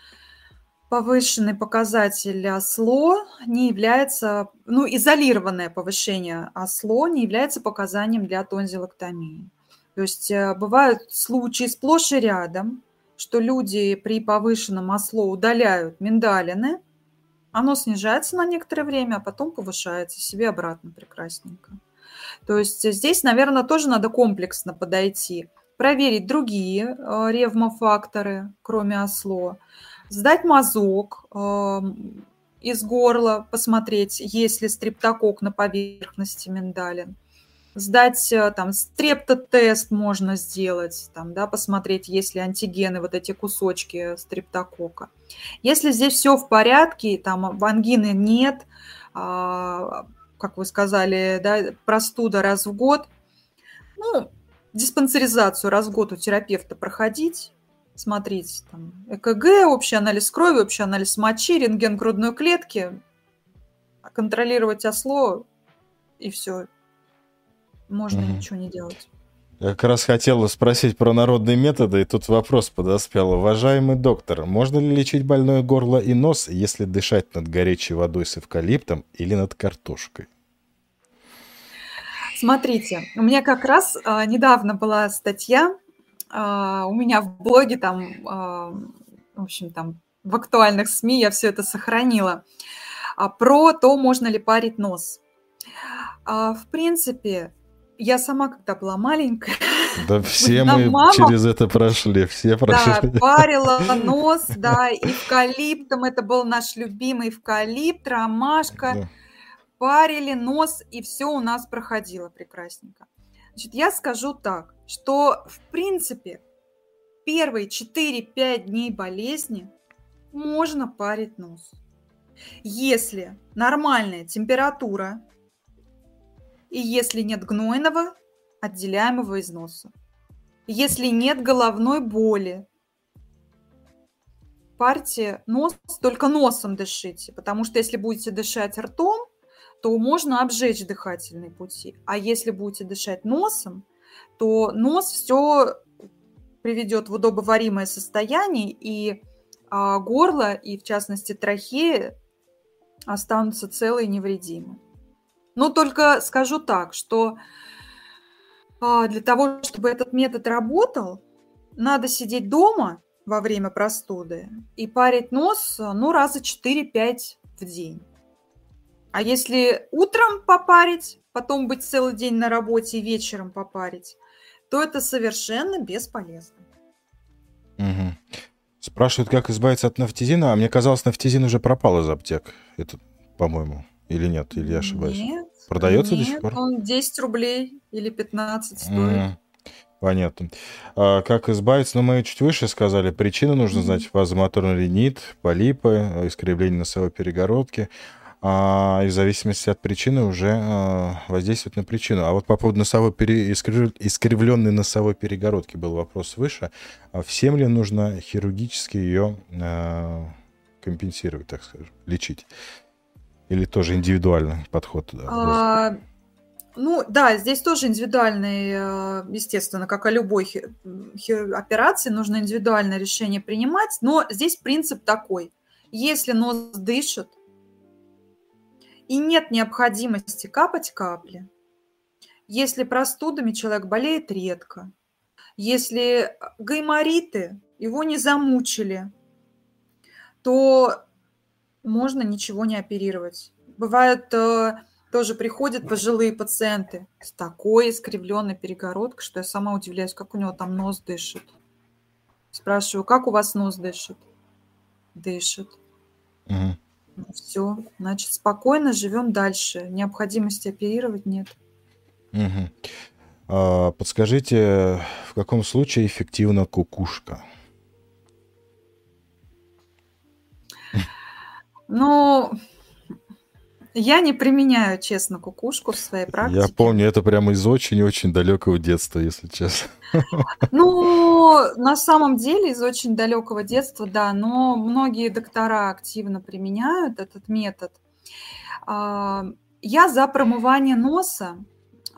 повышенный показатель АСЛО не является, изолированное повышение АСЛО не является показанием для тонзиллэктомии. То есть бывают случаи сплошь и рядом, что люди при повышенном АСЛО удаляют миндалины, оно снижается на некоторое время, а потом повышается себе обратно прекрасненько. То есть здесь, наверное, тоже надо комплексно подойти, проверить другие ревмофакторы, кроме АСЛО, сдать мазок из горла, посмотреть, есть ли стрептокок на поверхности миндалин. Сдать там стрептотест можно сделать, там, да, посмотреть, есть ли антигены, вот эти кусочки стрептокока. Если здесь все в порядке, там ангины нет, как вы сказали, да, простуда раз в год, диспансеризацию раз в год у терапевта проходить. Смотрите, там, ЭКГ, общий анализ крови, общий анализ мочи, рентген грудной клетки, контролировать АСЛО, и все. Можно ничего не делать. Я как раз хотела спросить про народные методы, и тут вопрос подоспел. Уважаемый доктор, можно ли лечить больное горло и нос, если дышать над горячей водой с эвкалиптом или над картошкой? Смотрите, у меня как раз недавно была статья, у меня в блоге там, в общем, там в актуальных СМИ я все это сохранила, про то, можно ли парить нос. В принципе, я сама, когда была маленькая... Да все мы мама, через это прошли, все прошли. Да, парила нос, да, эвкалиптом, это был наш любимый эвкалипт, ромашка. Да. Парили нос, и все у нас проходило прекрасненько. Значит, я скажу так, что, в принципе, первые 4-5 дней болезни можно парить нос. Если нормальная температура и если нет гнойного, отделяемого из носа. Если нет головной боли, парьте нос, только носом дышите, потому что если будете дышать ртом, то можно обжечь дыхательные пути. А если будете дышать носом, то нос все приведет в удобоваримое состояние, и горло, и в частности трахея, останутся целы и невредимы. Но только скажу так, что для того, чтобы этот метод работал, надо сидеть дома во время простуды и парить нос раза 4-5 в день. А если утром попарить, потом быть целый день на работе и вечером попарить, то это совершенно бесполезно. Угу. Спрашивают, как избавиться от нафтизина. А мне казалось, нафтизин уже пропал из аптек. Это по-моему, или нет, или я ошибаюсь? Нет. Продается до сих пор? Нет, он 10 рублей или 15 стоит. Понятно. А как избавиться? Ну, мы чуть выше сказали. Причины нужно знать. Вазомоторный ринит, полипы, искривление носовой перегородки. И в зависимости от причины уже воздействует на причину. А вот по поводу носовой искривленной носовой перегородки был вопрос выше. Всем ли нужно хирургически ее компенсировать, так скажем, лечить? Или тоже индивидуальный подход? Ну да, здесь тоже индивидуальный, естественно, как о любой операции, нужно индивидуальное решение принимать. Но здесь принцип такой. Если нос дышит, и нет необходимости капать капли. Если простудами человек болеет редко. Если гаймориты его не замучили, то можно ничего не оперировать. Бывают, тоже приходят пожилые пациенты с такой искривленной перегородкой, что я сама удивляюсь, как у него там нос дышит. Спрашиваю, как у вас нос дышит? Дышит. Ну, все, значит, спокойно живем дальше. Необходимости оперировать нет. Подскажите, в каком случае эффективна кукушка? Ну, я не применяю, честно, кукушку в своей практике. Я помню, это прямо из очень-очень далекого детства, если честно. Ну, на самом деле, из очень далекого детства, да, но многие доктора активно применяют этот метод. Я за промывание носа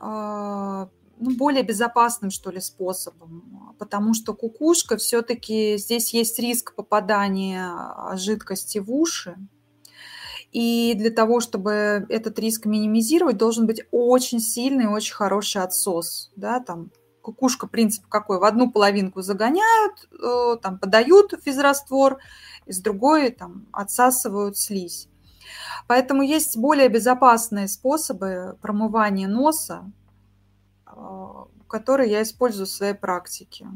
более безопасным, что ли, способом, потому что кукушка все-таки, здесь есть риск попадания жидкости в уши. И для того, чтобы этот риск минимизировать, должен быть очень сильный, очень хороший отсос. Да, там, кукушка, принцип какой? В одну половинку загоняют, там, подают физраствор, из другой там, отсасывают слизь. Поэтому есть более безопасные способы промывания носа, которые я использую в своей практике.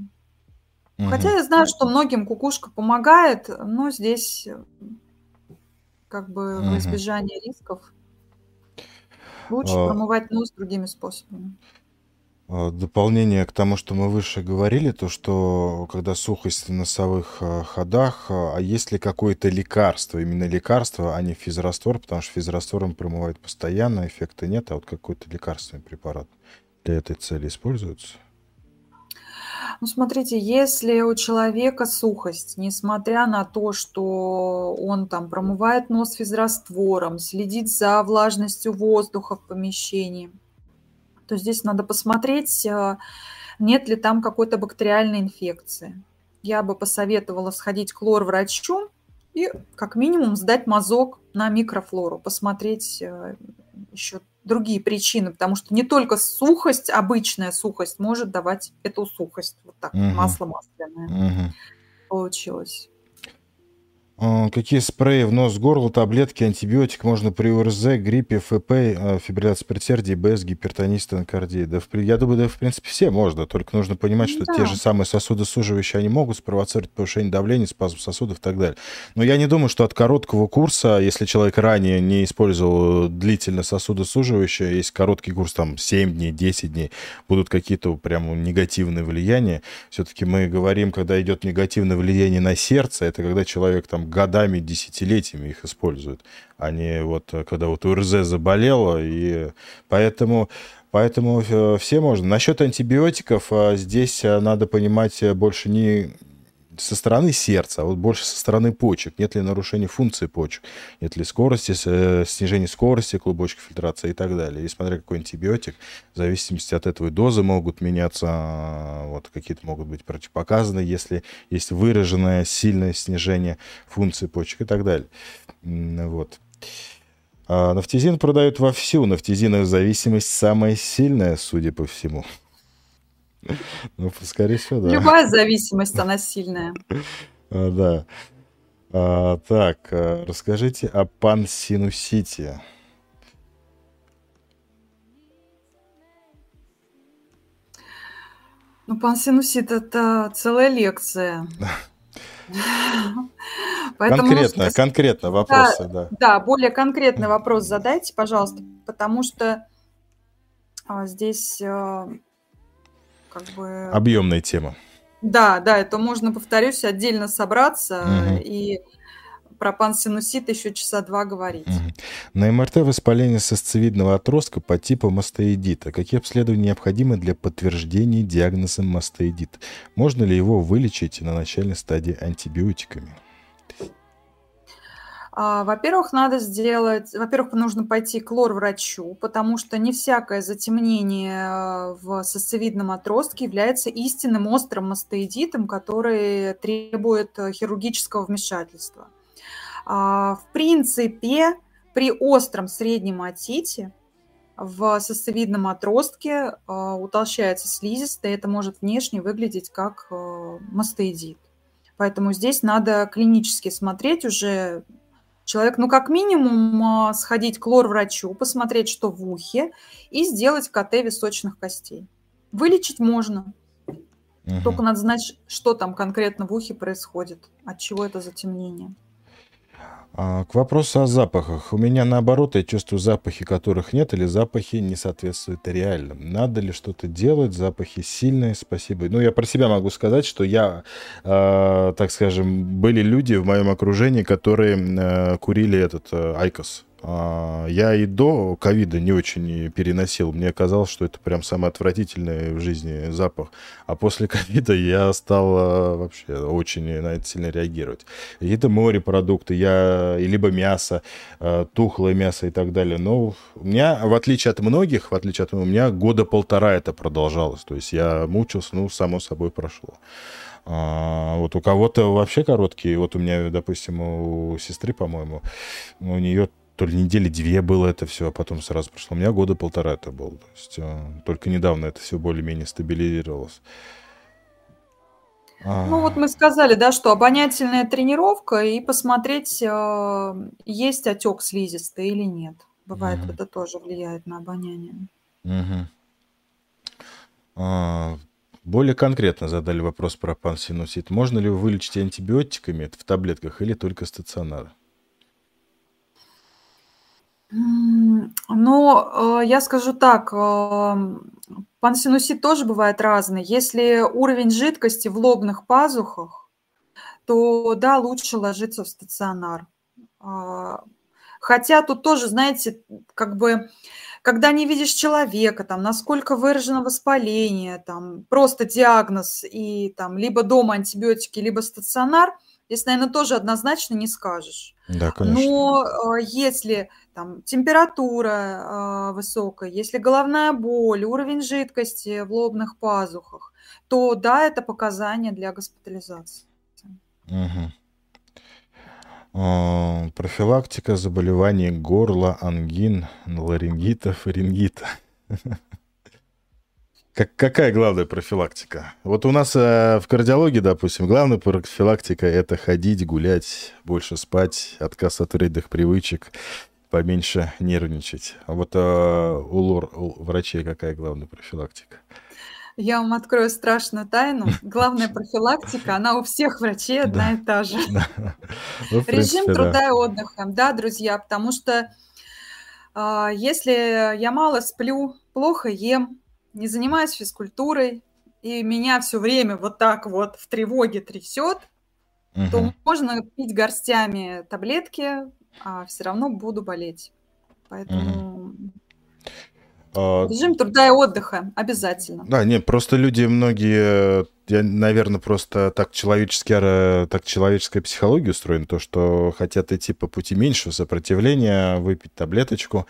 Хотя я знаю, что многим кукушка помогает, но здесь... как бы в избежание рисков. Лучше промывать нос другими способами. Дополнение к тому, что мы выше говорили, то, что когда сухость в носовых ходах, а есть ли какое-то лекарство, именно лекарство, а не физраствор, потому что физраствором промывают постоянно, эффекта нет, а вот какой-то лекарственный препарат для этой цели используется? Ну, смотрите, если у человека сухость, несмотря на то, что он там промывает нос физраствором, следит за влажностью воздуха в помещении, то здесь надо посмотреть, нет ли там какой-то бактериальной инфекции. Я бы посоветовала сходить к лор-врачу и как минимум сдать мазок на микрофлору, посмотреть еще другие причины, потому что не только сухость, обычная сухость может давать эту сухость. Вот так, масло масляное получилось. Какие спреи в нос, горло, таблетки, антибиотик можно при ОРЗ, гриппе, ФП, фибрилляции предсердий, БС, гипертонии, стенокардии? Да, я думаю, да, в принципе, все можно, только нужно понимать, что те же самые сосудосуживающие, они могут спровоцировать повышение давления, спазм сосудов и так далее. Но я не думаю, что от короткого курса, если человек ранее не использовал длительно сосудосуживающее, если короткий курс, там, 7 дней, 10 дней, будут какие-то прям негативные влияния. Все-таки мы говорим, когда идет негативное влияние на сердце, это когда человек там годами, десятилетиями их используют, а не вот когда вот ОРЗ заболело, и поэтому все можно. Насчет антибиотиков здесь надо понимать больше не со стороны сердца, а вот больше со стороны почек. Нет ли нарушения функции почек, нет ли скорости, снижения скорости клубочков фильтрации и так далее. И смотря какой антибиотик, в зависимости от этого дозы могут меняться, вот какие-то могут быть противопоказаны, если есть выраженное сильное снижение функции почек и так далее. Вот. А нафтизин продают вовсю. Нафтизиновая зависимость самая сильная, судя по всему. Ну, скорее всего, да. Любая зависимость, она сильная. Да. Так, расскажите о пансинусите. Ну, пансинусит – это целая лекция. Поэтому конкретно вопросы, да. Да, более конкретный вопрос задайте, пожалуйста, потому что здесь как бы... Объемная тема. Да, да, это можно, повторюсь, отдельно собраться и... Про пансинусит еще часа два говорить. На МРТ воспаление сосцевидного отростка по типу мастоидита. Какие обследования необходимы для подтверждения диагноза мастоидит? Можно ли его вылечить на начальной стадии антибиотиками? Во-первых, надо сделать... Во-первых, нужно пойти к лор-врачу, потому что не всякое затемнение в сосцевидном отростке является истинным острым мастоидитом, который требует хирургического вмешательства. В принципе, при остром среднем отите в сосцевидном отростке утолщается слизистая, это может внешне выглядеть как мастоидит. Поэтому здесь надо клинически смотреть уже человек, ну как минимум сходить к лор-врачу, посмотреть, что в ухе, и сделать КТ височных костей. Вылечить можно. Только надо знать, что там конкретно в ухе происходит, от чего это затемнение. К вопросу о запахах. У меня наоборот, я чувствую запахи, которых нет, или запахи не соответствуют реальным. Надо ли что-то делать? Запахи сильные, спасибо. Ну, я про себя могу сказать, что я, так скажем, были люди в моем окружении, которые курили этот Айкос. Я и до ковида не очень переносил. Мне казалось, что это прям самый отвратительный в жизни запах. А после ковида я стал вообще очень на это сильно реагировать. Какие-то морепродукты, либо мясо, тухлое мясо и так далее. Но у меня, в отличие от многих, у меня года полтора это продолжалось. То есть я мучился, ну, само собой прошло. Вот у кого-то вообще короткие. Вот у меня, допустим, у сестры, по-моему, у нее... То ли недели две было это все, а потом сразу прошло. У меня года полтора это было. То есть, только недавно это все более-менее стабилизировалось. Ну вот мы сказали, да, что обонятельная тренировка, и посмотреть, есть отек слизистой или нет. Бывает, это тоже влияет на обоняние. Более конкретно задали вопрос про пансинусит. Можно ли его вылечить антибиотиками в таблетках или только стационарно? Ну, я скажу так, пансинусит тоже бывает разный. Если уровень жидкости в лобных пазухах, то, да, лучше ложиться в стационар. Хотя тут тоже, знаете, как бы, когда не видишь человека, там, насколько выражено воспаление, там, просто диагноз и там либо дома антибиотики, либо стационар, здесь, наверное, тоже однозначно не скажешь. Да, конечно. Но если там температура высокая, если головная боль, уровень жидкости в лобных пазухах, то да, это показания для госпитализации. Профилактика заболеваний горла, ангин, ларингита, фарингита. Какая главная профилактика? Вот у нас в кардиологии, допустим, главная профилактика – это ходить, гулять, больше спать, отказ от вредных привычек, поменьше нервничать. А вот у лор-врачей какая главная профилактика? Я вам открою страшную тайну. Главная профилактика, она у всех врачей одна и та же. Режим труда и отдыха, да, друзья, потому что если я мало сплю, плохо ем, не занимаюсь физкультурой, и меня все время вот так вот в тревоге трясет, то можно пить горстями таблетки, а все равно буду болеть. Поэтому режим труда и отдыха обязательно. Да, нет, просто люди многие... Я, наверное, просто так человеческая психология устроена, то, что хотят идти по пути меньшего сопротивления, выпить таблеточку,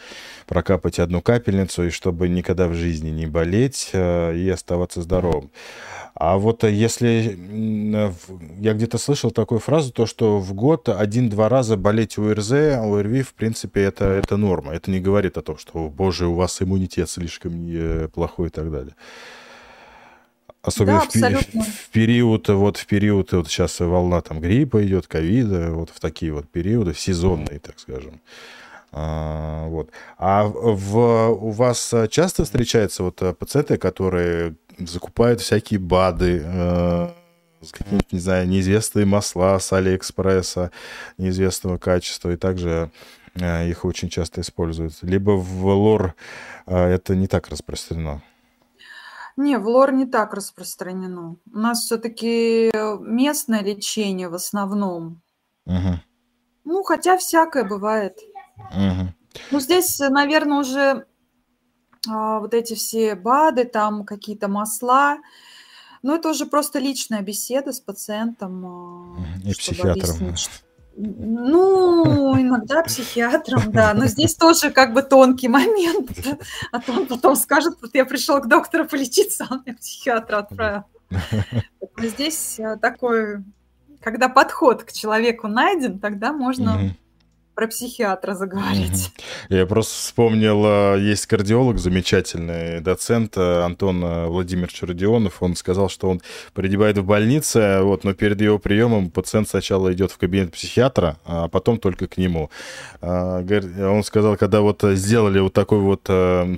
прокапать одну капельницу, и чтобы никогда в жизни не болеть и оставаться здоровым. А вот если... Я где-то слышал такую фразу, то, что в год 1-2 раза болеть ОРЗ, ОРВИ, в принципе, это норма. Это не говорит о том, что, боже, у вас иммунитет слишком плохой и так далее. Особенно да, в период, вот сейчас волна там гриппа идет, ковида, вот в такие вот периоды, сезонные, так скажем. Вот. У вас часто встречаются вот пациенты, которые закупают всякие БАДы, какие-нибудь, не знаю, неизвестные масла с Алиэкспресса, неизвестного качества, и также их очень часто используют. Либо в ЛОР это не так распространено. Не, в ЛОР не так распространено. У нас все-таки местное лечение в основном. Угу. Ну, хотя всякое бывает. Угу. Ну, здесь, наверное, уже вот эти все БАДы, там какие-то масла. Но это уже просто личная беседа с пациентом. И психиатром. Объяснить. Ну, иногда психиатром, да. Но здесь тоже как бы тонкий момент. А то он потом скажет, вот я пришел к доктору полечиться, а он меня к психиатру отправил. Но здесь такой, когда подход к человеку найден, тогда можно... про психиатра заговорить. Я просто вспомнил, есть кардиолог замечательный, доцент Антон Владимирович Родионов, он сказал, что он прибывает в больнице, вот, но перед его приемом пациент сначала идет в кабинет психиатра, а потом только к нему. Он сказал, когда вот сделали вот такую вот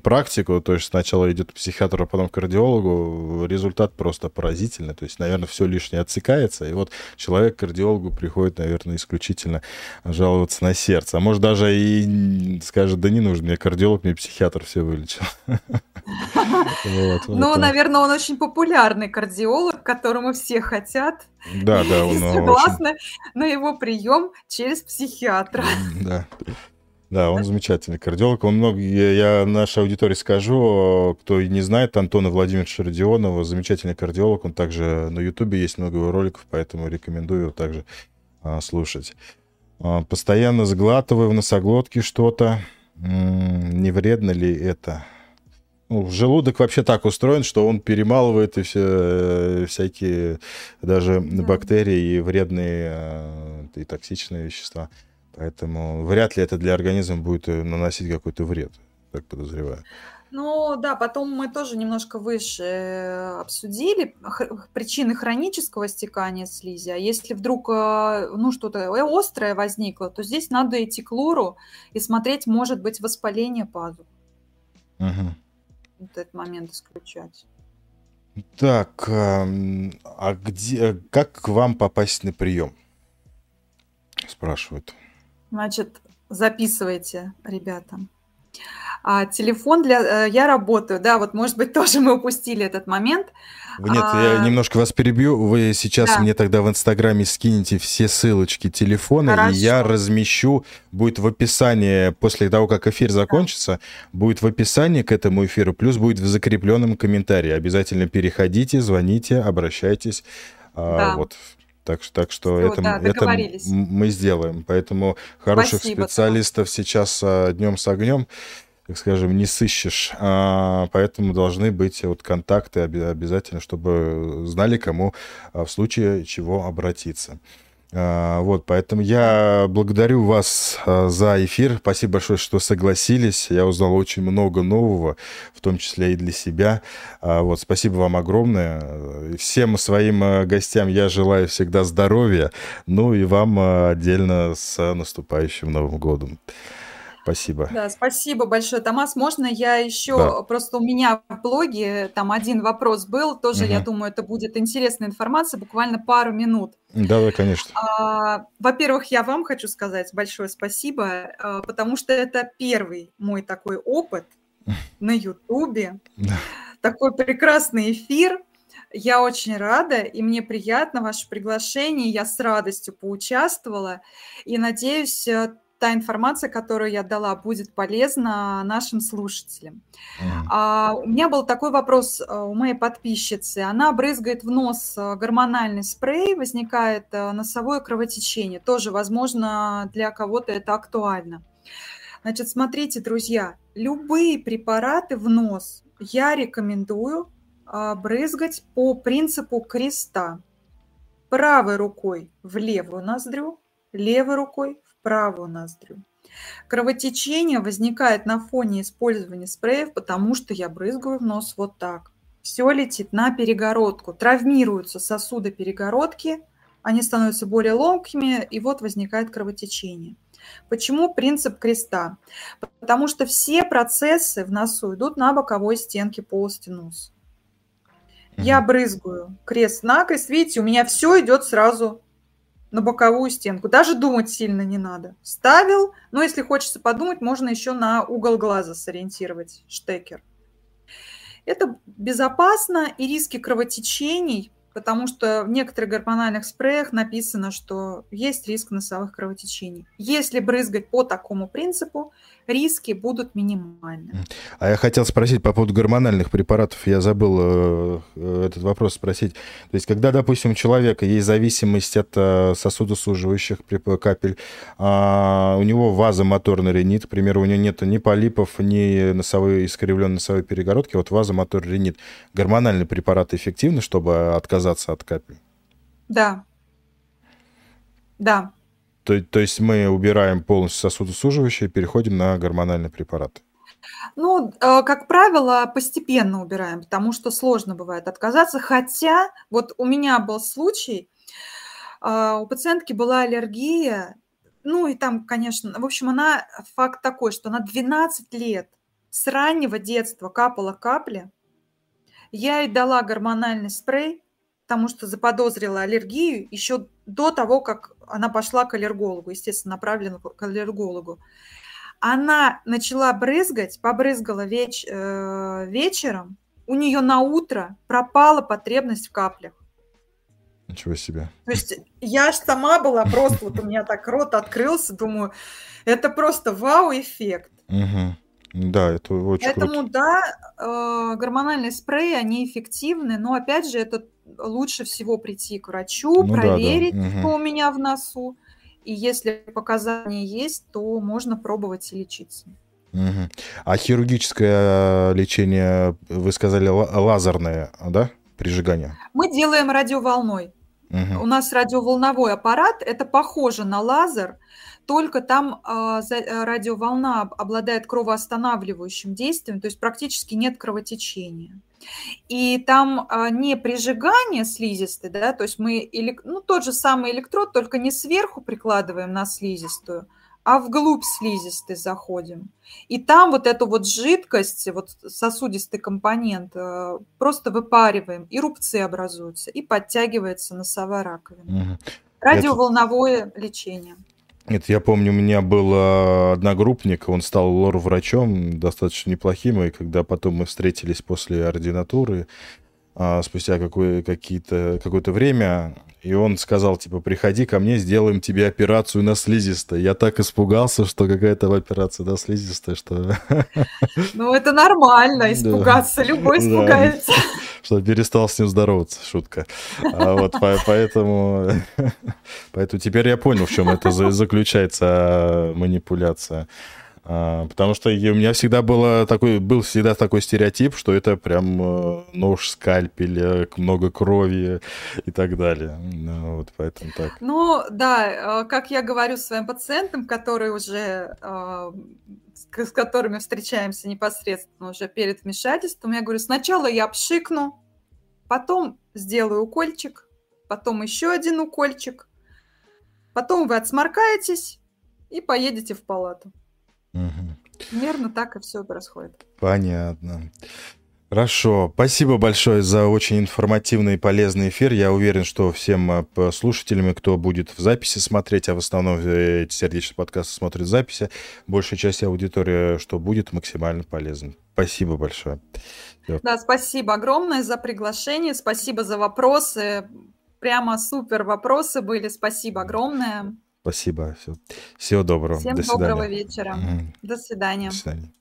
практику, то есть сначала идет к психиатру, а потом к кардиологу, результат просто поразительный, то есть, наверное, все лишнее отсекается, и вот человек к кардиологу приходит, наверное, исключительно жаловаться на сердце. А может, даже и скажет, да не нужен мне кардиолог, мне психиатр все вылечил. Ну, наверное, он очень популярный кардиолог, которому все хотят. Да, да, он согласны на его прием через психиатра. Да. Да, он замечательный кардиолог. Он много, я нашей аудитории скажу, кто не знает, Антона Владимировича Родионова, замечательный кардиолог. Он также на Ютубе, есть много его роликов, поэтому рекомендую его также слушать. Постоянно сглатываю в носоглотке что-то. Не вредно ли это? Ну, желудок вообще так устроен, что он перемалывает и все, всякие даже бактерии и вредные, и токсичные вещества. Поэтому вряд ли это для организма будет наносить какой-то вред, так подозреваю. Ну да, потом мы тоже немножко выше обсудили причины хронического стекания слизи. А если вдруг ну, что-то острое возникло, то здесь надо идти к лору и смотреть, может быть, воспаление пазух. Угу. Вот этот момент исключать. Так, а где, как к вам попасть на прием? Спрашивают. Значит, записывайте, ребята. А телефон для... Я работаю, да, вот, может быть, тоже мы упустили этот момент. Нет, я немножко вас перебью. Вы сейчас мне тогда в Инстаграме скинете все ссылочки телефона, хорошо, и я размещу, будет в описании, после того, как эфир закончится, будет в описании к этому эфиру, плюс будет в закрепленном комментарии. Обязательно переходите, звоните, обращайтесь. Вот. Так что все, это мы сделаем. Поэтому хороших специалистов сейчас днем с огнем, так скажем, не сыщешь. Поэтому должны быть вот контакты обязательно, чтобы знали, кому в случае чего обратиться. Вот, поэтому я благодарю вас за эфир. Спасибо большое, что согласились. Я узнал очень много нового, в том числе и для себя. Вот, спасибо вам огромное. Всем своим гостям я желаю всегда здоровья. Ну и вам отдельно с наступающим Новым годом. Спасибо. Да, спасибо большое, Томас. Можно я еще... Да. Просто у меня в блоге там один вопрос был. Тоже, я думаю, это будет интересная информация. Буквально пару минут. Да, конечно. Во-первых, я вам хочу сказать большое спасибо, потому что это первый мой такой опыт на Ютубе. Такой прекрасный эфир. Я очень рада, и мне приятно ваше приглашение. Я с радостью поучаствовала. И надеюсь... та информация, которую я дала, будет полезна нашим слушателям. У меня был такой вопрос у моей подписчицы. Она брызгает в нос гормональный спрей, возникает носовое кровотечение. Тоже, возможно, для кого-то это актуально. Значит, смотрите, друзья, любые препараты в нос я рекомендую брызгать по принципу креста. Правой рукой в левую ноздрю, левой рукой правую ноздрю. Кровотечение возникает на фоне использования спреев, потому что я брызгаю в нос вот так. Все летит на перегородку, травмируются сосуды перегородки, они становятся более ломкими, и вот возникает кровотечение. Почему принцип креста? Потому что все процессы в носу идут на боковой стенке полости носа. Я брызгаю крест-накрест. Видите, у меня все идет сразу на боковую стенку. Даже думать сильно не надо. Ставил, но если хочется подумать, можно еще на угол глаза сориентировать штекер. Это безопасно, и риски кровотечений, потому что в некоторых гормональных спреях написано, что есть риск носовых кровотечений. Если брызгать по такому принципу, риски будут минимальны. А я хотел спросить по поводу гормональных препаратов. Я забыл этот вопрос спросить. То есть, когда, допустим, у человека есть зависимость от сосудосуживающих капель, у него вазомоторный ринит, к примеру, у него нет ни полипов, ни носовой, искривленной носовой перегородки, вот вазомоторный ринит. Гормональные препараты эффективны, чтобы отказаться от капель? Да. Да. То есть мы убираем полностью сосудосуживающие и переходим на гормональные препараты? Ну, как правило, постепенно убираем, потому что сложно бывает отказаться. Хотя вот у меня был случай, у пациентки была аллергия, ну и там, конечно, в общем, она, факт такой, что она 12 лет с раннего детства капала капли, я ей дала гормональный спрей, потому что заподозрила аллергию еще до того, как она пошла к аллергологу, естественно, направлена к аллергологу. Она начала брызгать, побрызгала вечером, у нее на утро пропала потребность в каплях. Ничего себе. То есть я ж сама была просто, вот у меня так рот открылся, думаю, это просто вау-эффект. Да, это очень круто. Поэтому, да, гормональные спреи, они эффективны, но, опять же, это лучше всего прийти к врачу, проверить, что у меня в носу, и если показания есть, то можно пробовать и лечиться. А хирургическое лечение, вы сказали, лазерное, да, прижигание? Мы делаем радиоволной. У нас радиоволновой аппарат, это похоже на лазер, только там радиоволна обладает кровоостанавливающим действием, то есть практически нет кровотечения. И там не прижигание слизистой, да, то есть мы тот же самый электрод, только не сверху прикладываем на слизистую, а вглубь слизистой заходим. И там вот эту вот жидкость, вот сосудистый компонент, просто выпариваем, и рубцы образуются, и подтягивается носовая раковина. Радиоволновое лечение. Это я помню, у меня был одногруппник, он стал лор-врачом, достаточно неплохим, и когда потом мы встретились после ординатуры, спустя какое-то время, и он сказал, типа, приходи ко мне, сделаем тебе операцию на слизистой. Я так испугался, что какая-то операция на слизистой, что... Ну, это нормально, испугаться, любой испугается. Что перестал с ним здороваться, шутка. Вот, поэтому теперь я понял, в чем это заключается манипуляция. Потому что у меня всегда был такой стереотип, что это прям нож, скальпель, много крови и так далее. Вот поэтому так. Ну да, как я говорю своим пациентам, с которыми встречаемся непосредственно уже перед вмешательством, я говорю, сначала я пшикну, потом сделаю укольчик, потом еще один укольчик, потом вы отсморкаетесь и поедете в палату. Примерно так и все происходит. Понятно. Хорошо. Спасибо большое за очень информативный и полезный эфир. Я уверен, что всем слушателям, кто будет в записи смотреть, а в основном эти сердечные подкасты смотрят в записи, большая часть аудитории, что будет максимально полезно. Спасибо большое. Да, спасибо огромное за приглашение, спасибо за вопросы. Прямо супер вопросы были. Спасибо огромное. Спасибо. Всего доброго. Всем доброго вечера. До свидания. До свидания.